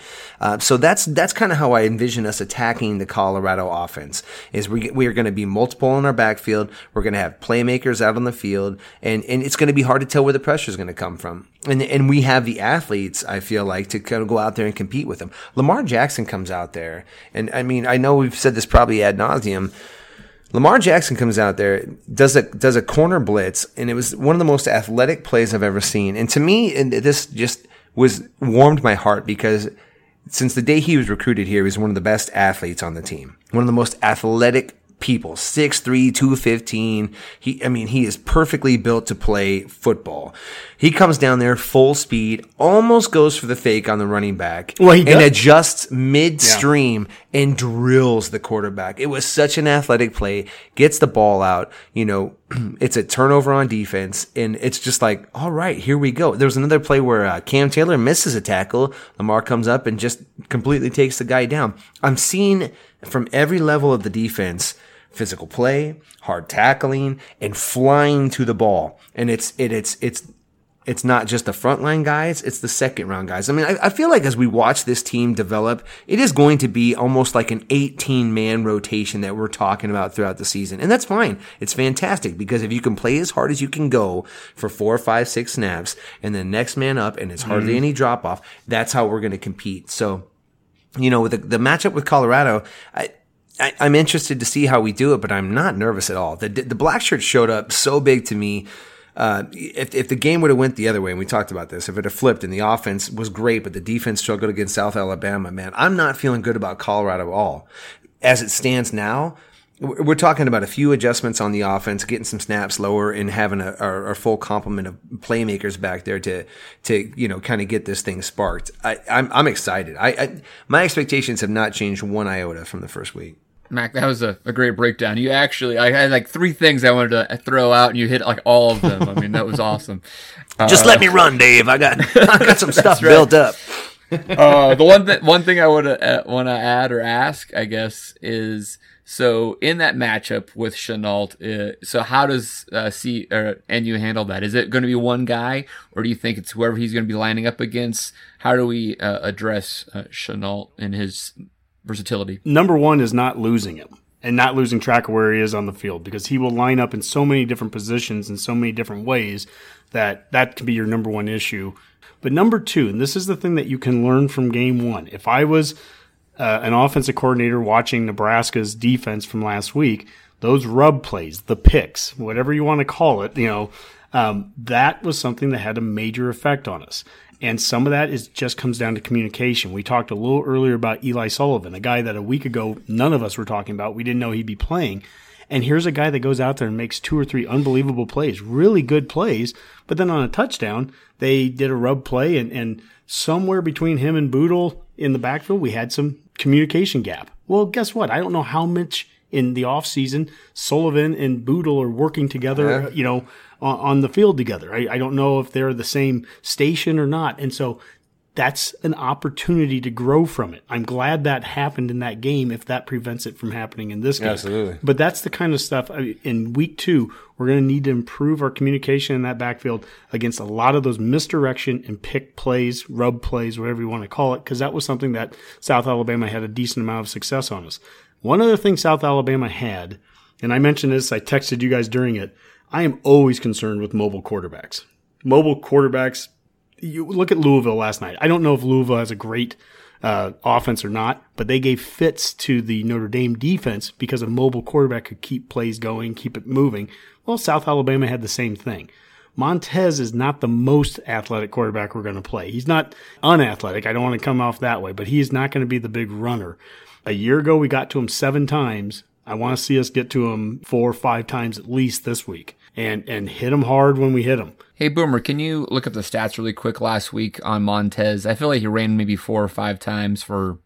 So that's kind of how I envision us attacking the Colorado offense, is we are going to be multiple in our backfield. We're going to have playmakers out on the field, and it's going to be hard to tell where the pressure is going to come from. And we have the athletes, I feel like, to kind of go out there and compete with them. Lamar Jackson comes out there, and I mean, I know we've said this probably ad nauseum, Lamar Jackson comes out there, does a corner blitz, and it was one of the most athletic plays I've ever seen. And to me, and this just warmed my heart, because since the day he was recruited here, he's one of the best athletes on the team, one of the most athletic people, 6'3", 215. He is perfectly built to play football. He comes down there full speed, almost goes for the fake on the running back, adjusts midstream and drills the quarterback. It was such an athletic play. Gets the ball out. You know, it's a turnover on defense, and it's just like, all right, here we go. There was another play where Cam Taylor misses a tackle. Lamar comes up and just completely takes the guy down. I'm seeing from every level of the defense physical play, hard tackling, and flying to the ball. And it's not just the frontline guys, it's the second round guys. I mean, I feel like as we watch this team develop, it is going to be almost like an 18-man rotation that we're talking about throughout the season. And that's fine. It's fantastic, because if you can play as hard as you can go for 4, 5, 6 snaps, and then next man up, and it's hardly any drop off, that's how we're going to compete. So, you know, with the matchup with Colorado, I'm interested to see how we do it, but I'm not nervous at all. The black shirt showed up so big to me. If the game would have went the other way, and we talked about this, if it had flipped and the offense was great, but the defense struggled against South Alabama, man, I'm not feeling good about Colorado at all. As it stands now, we're talking about a few adjustments on the offense, getting some snaps lower, and having a full complement of playmakers back there to you know, kind of get this thing sparked. I'm excited. My expectations have not changed one iota from the first week. Mac, that was a great breakdown. You actually, I had like 3 things I wanted to throw out, and you hit like all of them. I mean, that was awesome. Just let me run, Dave. I got some stuff built up. The one thing I would want to add or ask, I guess, is so in that matchup with Chenault, so how does NU handle that? Is it going to be one guy, or do you think it's whoever he's going to be lining up against? How do we address Chenault and his versatility? Number one is not losing him and not losing track of where he is on the field, because he will line up in so many different positions in so many different ways that can be your number one issue. But number two, and this is the thing that you can learn from game one. If I was an offensive coordinator watching Nebraska's defense from last week, those rub plays, the picks, whatever you want to call it, you know, that was something that had a major effect on us. And some of that just comes down to communication. We talked a little earlier about Eli Sullivan, a guy that a week ago none of us were talking about. We didn't know he'd be playing. And here's a guy that goes out there and makes 2 or 3 unbelievable plays, really good plays. But then on a touchdown, they did a rub play, and somewhere between him and Boodle in the backfield, we had some communication gap. Well, guess what? I don't know how much in the offseason Sullivan and Boodle are working together, you know, on the field together. I don't know if they're the same station or not. And so that's an opportunity to grow from it. I'm glad that happened in that game, if that prevents it from happening in this game. Absolutely. But that's the kind of stuff in week two, we're going to need to improve our communication in that backfield against a lot of those misdirection and pick plays, rub plays, whatever you want to call it, because that was something that South Alabama had a decent amount of success on us. One other thing South Alabama had, and I mentioned this, I texted you guys during it, I am always concerned with mobile quarterbacks. Mobile quarterbacks. You look at Louisville last night. I don't know if Louisville has a great offense or not, but they gave fits to the Notre Dame defense because a mobile quarterback could keep plays going, keep it moving. Well, South Alabama had the same thing. Montez is not the most athletic quarterback we're going to play. He's not unathletic. I don't want to come off that way, but he is not going to be the big runner. A year ago, we got to him 7 times. I want to see us get to him 4 or 5 times at least this week and hit him hard when we hit him. Hey, Boomer, can you look up the stats really quick last week on Montez? I feel like he ran maybe 4 or 5 times for,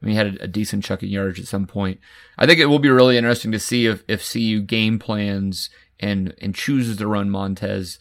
I mean, he had a decent chunk of yards at some point. I think it will be really interesting to see if CU game plans and chooses to run Montez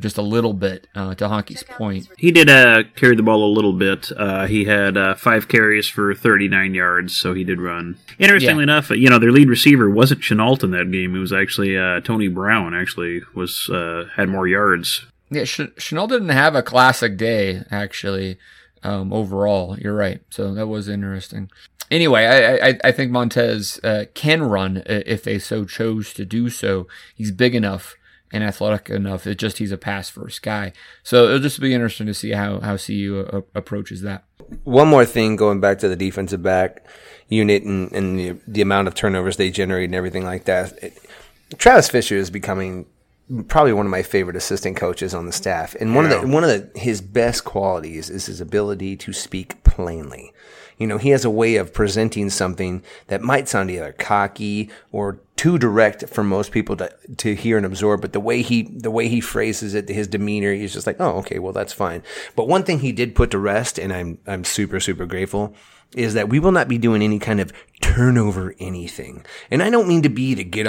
just a little bit, to Honky's point. He did carry the ball a little bit. He had 5 carries for 39 yards, so he did run. Interestingly enough, you know, their lead receiver wasn't Chenault in that game. It was actually Tony Brown actually was had more yards. Yeah, Chenault didn't have a classic day, actually, overall. You're right. So that was interesting. Anyway, I think Montez can run if they so chose to do so. He's big enough and athletic enough. It's just he's a pass-first guy. So it'll just be interesting to see how CU approaches that. One more thing, going back to the defensive back unit and the amount of turnovers they generate and everything like that. Travis Fisher is becoming probably one of my favorite assistant coaches on the staff. And one of his best qualities is his ability to speak plainly. You know, he has a way of presenting something that might sound either cocky or too direct for most people to hear and absorb, but the way he phrases it, his demeanor, he's just like, oh, okay, well, that's fine. But one thing he did put to rest, and I'm super, super grateful, is that we will not be doing any kind of turnover anything. And I don't mean to be the get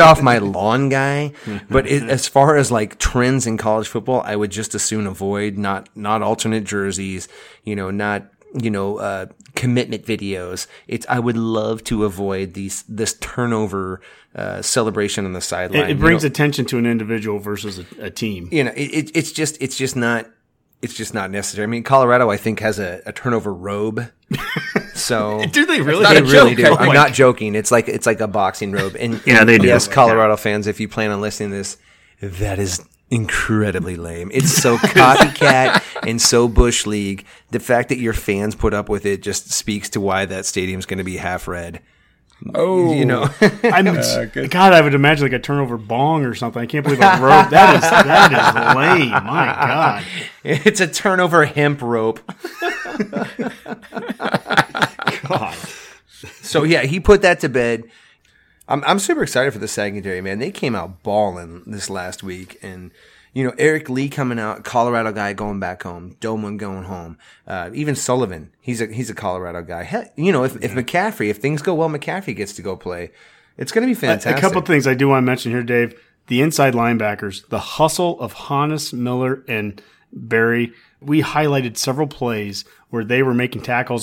off my lawn guy, but as far as like trends in college football, I would just as soon avoid not alternate jerseys, you know, not, you know, commitment videos. I would love to avoid this turnover celebration on the sideline. It brings attention to an individual versus a team. You know, it's just not necessary. I mean, Colorado, I think, has a turnover robe. So do they really? They really do. I'm not joking. It's like a boxing robe. And yeah, they do. Yes, Colorado fans, if you plan on listening to this, that is incredibly lame. It's so copycat and so bush league. The fact that your fans put up with it just speaks to why that stadium's going to be half red. Oh, you know, God, I would imagine like a turnover bong or something. I can't believe a rope. That is lame. My God, it's a turnover hemp rope. God. So yeah, he put that to bed. I'm super excited for the secondary, man. They came out balling this last week, and you know, Eric Lee coming out, Colorado guy going back home, Doman going home, even Sullivan, he's a Colorado guy. Heck, you know, if things go well, McCaffrey gets to go play. It's going to be fantastic. A couple things I do want to mention here, Dave. The inside linebackers, the hustle of Hannes Miller and Barry. We highlighted several plays where they were making tackles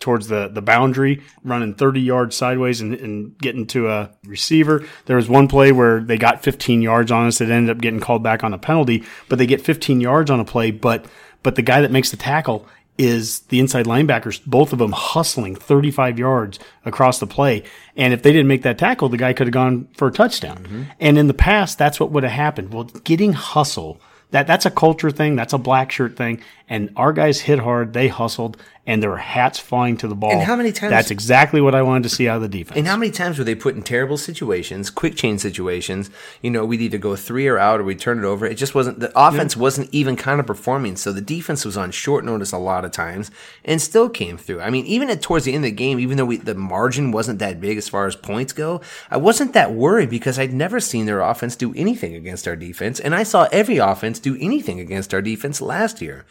towards the boundary, running 30 yards sideways and getting to a receiver. There was one play where they got 15 yards on us. It ended up getting called back on a penalty, but they get 15 yards on a play. But the guy that makes the tackle is the inside linebackers, both of them hustling 35 yards across the play. And if they didn't make that tackle, the guy could have gone for a touchdown. Mm-hmm. And in the past, that's what would have happened. Well, getting hustle. That's a culture thing. That's a black shirt thing. And our guys hit hard. They hustled, and there were hats flying to the ball. And how many times? That's exactly what I wanted to see out of the defense. And how many times were they put in terrible situations, quick change situations? You know, we'd either go 3 or out, or we'd turn it over. It just wasn't the offense wasn't even kind of performing. So the defense was on short notice a lot of times, and still came through. I mean, even towards the end of the game, even though the margin wasn't that big as far as points go, I wasn't that worried because I'd never seen their offense do anything against our defense, and I saw every offense do anything against our defense last year.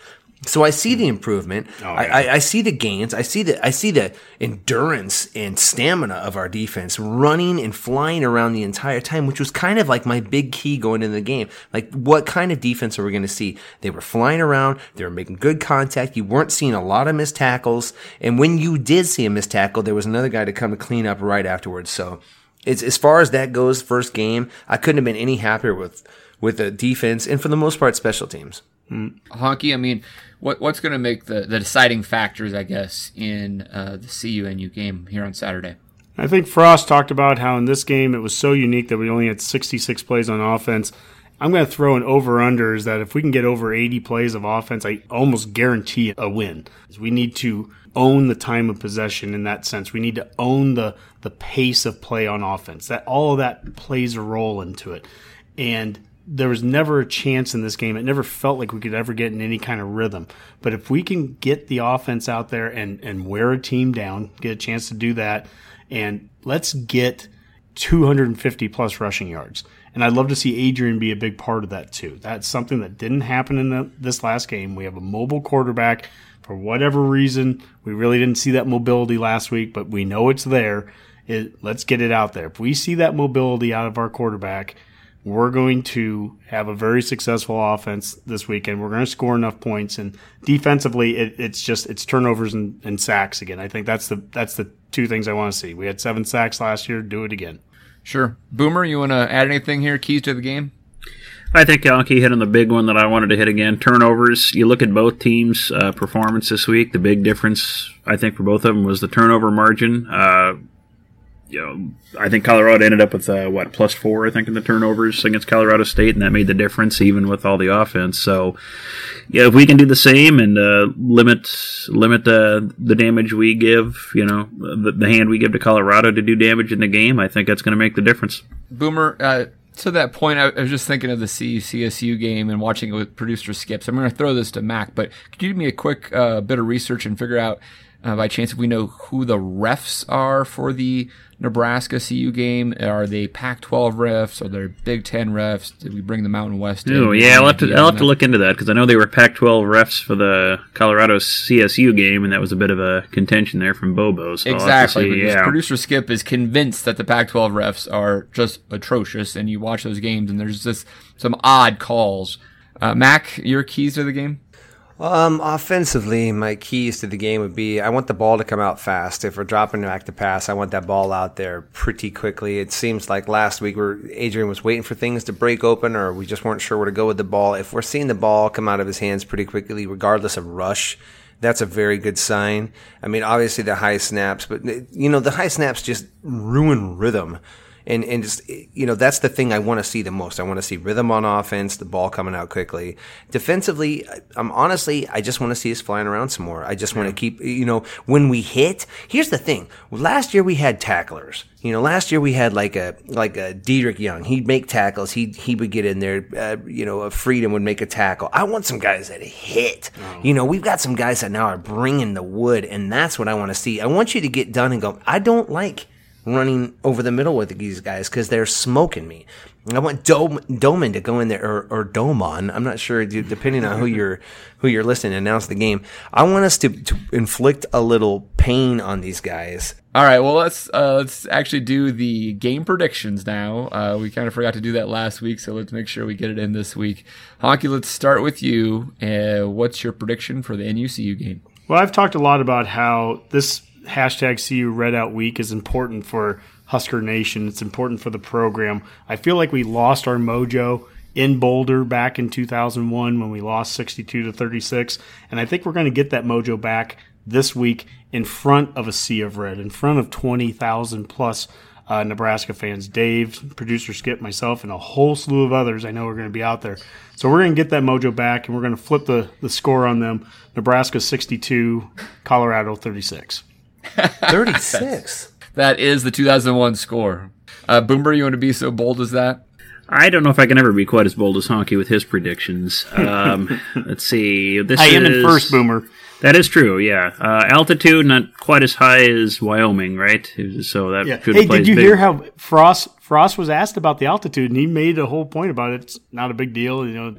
So I see the improvement. Oh, yeah. I see the gains. I see the endurance and stamina of our defense running and flying around the entire time, which was kind of like my big key going into the game. Like, what kind of defense are we going to see? They were flying around. They were making good contact. You weren't seeing a lot of missed tackles. And when you did see a missed tackle, there was another guy to come and clean up right afterwards. So it's, as far as that goes, first game, I couldn't have been any happier with the defense and, for the most part, special teams. Honky, I mean, what's going to make the deciding factors, I guess, in the CUNU game here on Saturday? I think Frost talked about how in this game it was so unique that we only had 66 plays on offense. I'm going to throw an over-under is that if we can get over 80 plays of offense, I almost guarantee a win. We need to own the time of possession in that sense. We need to own the pace of play on offense. That all of that plays a role into it. And there was never a chance in this game. It never felt like we could ever get in any kind of rhythm. But if we can get the offense out there and wear a team down, get a chance to do that, and let's get 250-plus rushing yards. And I'd love to see Adrian be a big part of that too. That's something that didn't happen in this last game. We have a mobile quarterback. For whatever reason, we really didn't see that mobility last week, but we know it's there. Let's get it out there. If we see that mobility out of our quarterback, we're going to have a very successful offense this weekend. We're going to score enough points. And defensively, it's turnovers and sacks again. I think that's the two things I want to see. We had 7 sacks last year. Do it again. Sure. Boomer, you want to add anything here? Keys to the game? I think Honky hit on the big one that I wanted to hit again. Turnovers. You look at both teams' performance this week. The big difference, I think, for both of them was the turnover margin. I think Colorado ended up with, +4, I think, in the turnovers against Colorado State, and that made the difference even with all the offense. So, yeah, if we can do the same and limit the damage we give, the hand we give to Colorado to do damage in the game, I think that's going to make the difference. Boomer, to that point, I was just thinking of the CSU game and watching it with producer Skip. So I'm going to throw this to Mac, but could you do me a quick bit of research and figure out, by chance, if we know who the refs are for the Nebraska-CU game? Are they Pac-12 refs? Are they Big Ten refs? Did we bring the Mountain West in? Oh, yeah, I'll have to look into that, because I know they were Pac-12 refs for the Colorado-CSU game, and that was a bit of a contention there from Bobo. So exactly. Producer Skip is convinced that the Pac-12 refs are just atrocious, and you watch those games, and there's just some odd calls. Mac, your keys to the game? Offensively, my keys to the game would be I want the ball to come out fast. If we're dropping back to pass, I want that ball out there pretty quickly. It seems like last week Adrian was waiting for things to break open, or we just weren't sure where to go with the ball. If we're seeing the ball come out of his hands pretty quickly, regardless of rush, that's a very good sign. I mean, obviously the high snaps, but the high snaps just ruin rhythm. And just, that's the thing I want to see the most. I want to see rhythm on offense, the ball coming out quickly. Defensively, I just want to see us flying around some more. I just want to keep, when we hit, here's the thing. Last year we had tacklers. Last year we had like a Dedrick Young. He'd make tackles. He would get in there. A Freedom would make a tackle. I want some guys that hit. Oh. We've got some guys that now are bringing the wood, and that's what I want to see. I want you to get done and go, I don't like running over the middle with these guys because they're smoking me. I want Doman to go in there, or Domon. I'm not sure, depending on who you're listening to announce the game. I want us to inflict a little pain on these guys. All right, well, let's actually do the game predictions now. We kind of forgot to do that last week, so let's make sure we get it in this week. Honky, let's start with you. What's your prediction for the NUCU game? Well, I've talked a lot about how this #CU Readout Week is important for Husker Nation. It's important for the program. I feel like we lost our mojo in Boulder back in 2001 when we lost 62-36, and I think we're going to get that mojo back this week in front of a sea of red, in front of 20,000-plus Nebraska fans. Dave, producer Skip, myself, and a whole slew of others I know are going to be out there. So we're going to get that mojo back, and we're going to flip the score on them. Nebraska 62, Colorado 36. 36. That is the 2001 score. Boomer, you want to be so bold as that? I don't know if I can ever be quite as bold as Honky with his predictions. Let's see. I am in first, Boomer. That is true, yeah. Altitude, not quite as high as Wyoming, right? So that could play. Hey, did you hear how Frost was asked about the altitude, and he made a whole point about it. It's not a big deal.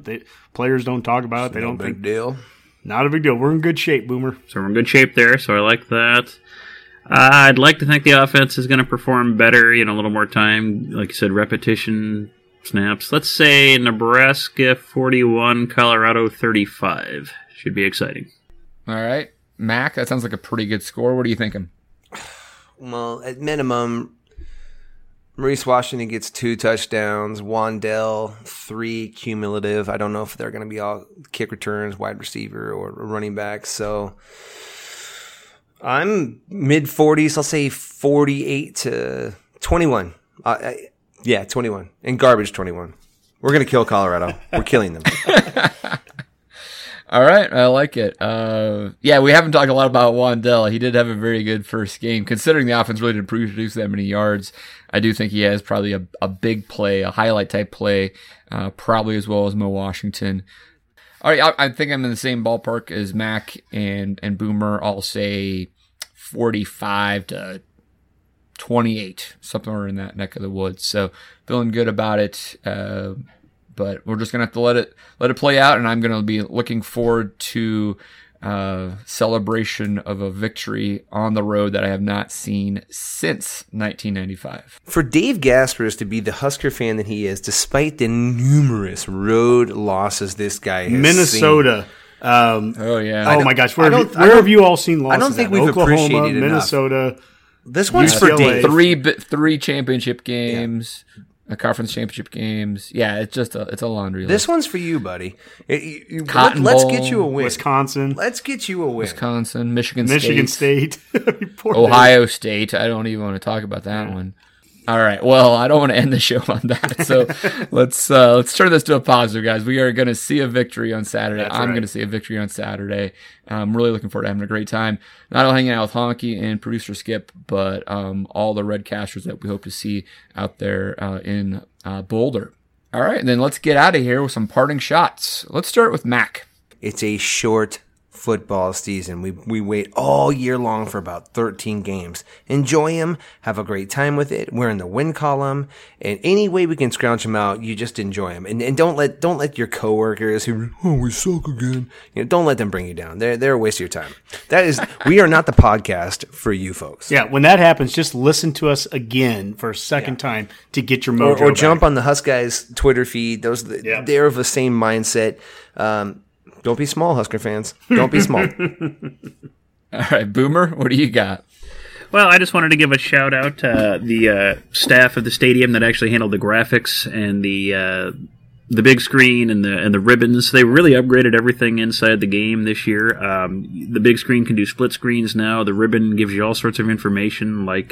Players don't talk about it. They don't think. Big deal. Not a big deal. We're in good shape, Boomer. So we're in good shape there, so I like that. I'd like to think the offense is going to perform better, a little more time. Like you said, repetition, snaps. Let's say Nebraska 41, Colorado 35. Should be exciting. All right. Mac, that sounds like a pretty good score. What are you thinking? Well, at minimum, Maurice Washington gets 2 touchdowns, Wandell 3 cumulative. I don't know if they're going to be all kick returns, wide receiver, or running back. So I'm mid-40s. I'll say 48 to 21. 21. And garbage 21. We're going to kill Colorado. We're killing them. All right. I like it. Yeah, we haven't talked a lot about Wandell. He did have a very good first game. Considering the offense really didn't produce that many yards, I do think he has probably a big play, a highlight-type play, probably as well as Mo Washington. All right, I think I'm in the same ballpark as Mac and Boomer. I'll say 45 to 28, somewhere in that neck of the woods. So feeling good about it. But we're just going to have to let it play out, and I'm going to be looking forward to celebration of a victory on the road that I have not seen since 1995. For Dave Gaspers to be the Husker fan that he is, despite the numerous road losses this guy has seen. Oh, yeah. Oh, my gosh. Where have you all seen losses? I don't think we've appreciated enough. Minnesota. This one's for Dave. Three championship games. Yeah. Conference championship games. Yeah, it's just a laundry list. This one's for you, buddy. Let's get you a win. Wisconsin. Let's get you a win. Wisconsin, Michigan State. Ohio State. I don't even want to talk about that one. All right. Well, I don't want to end the show on that. So let's turn this to a positive, guys. We are going to see a victory on Saturday. I'm going to see a victory on Saturday. I'm really looking forward to having a great time. Not only hanging out with Honky and producer Skip, but all the Redcasters that we hope to see out there in Boulder. All right. And then let's get out of here with some parting shots. Let's start with Mac. It's a short football season. We wait all year long for about 13 games. Enjoy them. Have a great time with it. We're in the win column, and any way we can scrounge them out, you just enjoy them. And don't let your coworkers who we suck again. Don't let them bring you down. They're a waste of your time. We are not the podcast for you folks. Yeah, when that happens, just listen to us again for a second time to get your mojo. Or jump on the Husk Guys Twitter feed. They're of the same mindset. Don't be small, Husker fans. Don't be small. All right, Boomer, what do you got? Well, I just wanted to give a shout-out to the staff of the stadium that actually handled the graphics and the big screen and the ribbons. They really upgraded everything inside the game this year. The big screen can do split screens now. The ribbon gives you all sorts of information like,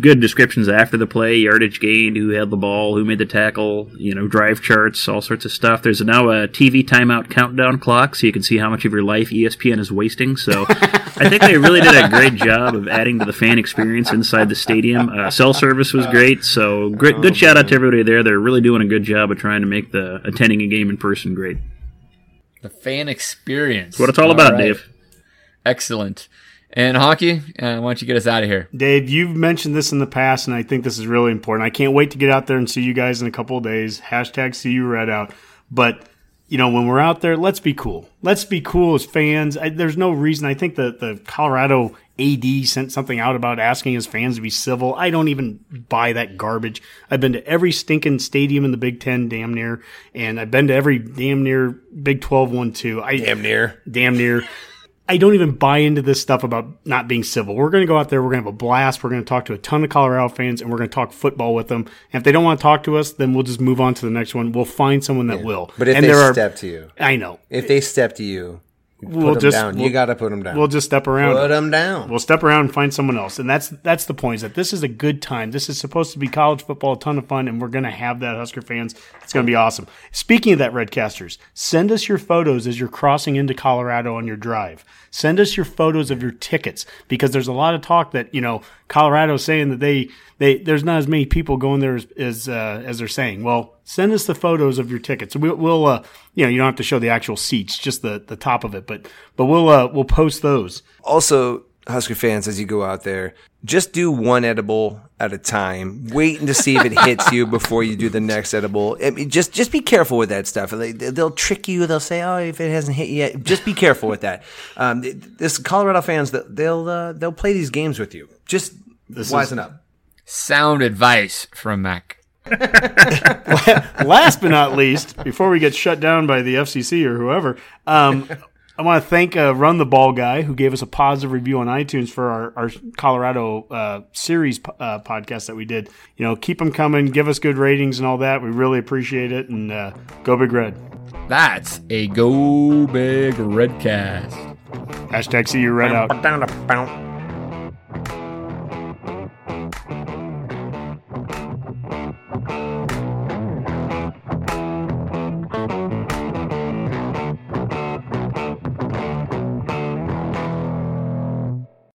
good descriptions after the play, yardage gained, who had the ball, who made the tackle, drive charts, all sorts of stuff. There's now a TV timeout countdown clock, so you can see how much of your life ESPN is wasting. So I think they really did a great job of adding to the fan experience inside the stadium. Cell service was great, so good shout-out to everybody there. They're really doing a good job of trying to make the attending a game in person great. The fan experience. That's what it's all about, right, Dave. Excellent. And Honky, why don't you get us out of here? Dave, you've mentioned this in the past, and I think this is really important. I can't wait to get out there and see you guys in a couple of days. # see you read out. But, when we're out there, let's be cool. Let's be cool as fans. There's no reason. I think that the Colorado AD sent something out about asking his fans to be civil. I don't even buy that garbage. I've been to every stinking stadium in the Big Ten, damn near, and I've been to every damn near Big 12 one, too. Damn near. I don't even buy into this stuff about not being civil. We're going to go out there. We're going to have a blast. We're going to talk to a ton of Colorado fans, and we're going to talk football with them. And if they don't want to talk to us, then we'll just move on to the next one. We'll find someone that will. But if they step to you. I know. If they step to you, put them down. You got to put them down. We'll just step around. Put them down. We'll step around and find someone else. And that's the point, is that this is a good time. This is supposed to be college football, a ton of fun, and we're going to have that, Husker fans. It's going to be awesome. Speaking of that, Redcasters, send us your photos as you're crossing into Colorado on your drive. Send us your photos of your tickets, because there's a lot of talk that, Colorado's saying that there's not as many people going there as they're saying. Well, send us the photos of your tickets. We'll you don't have to show the actual seats, just the top of it, but we'll post those. Also, Husker fans, as you go out there, just do one edible at a time, waiting to see if it hits you before you do the next edible. I mean, just be careful with that stuff. They'll trick you. They'll say, "Oh, if it hasn't hit yet," just be careful with that. This Colorado fans, they'll play these games with you. Just wisen up. Sound advice from Mac. Last but not least, before we get shut down by the FCC or whoever. I want to thank Run the Ball Guy, who gave us a positive review on iTunes for our Colorado series podcast that we did. Keep them coming. Give us good ratings and all that. We really appreciate it. And go Big Red. That's a Go Big Redcast. # see you right out.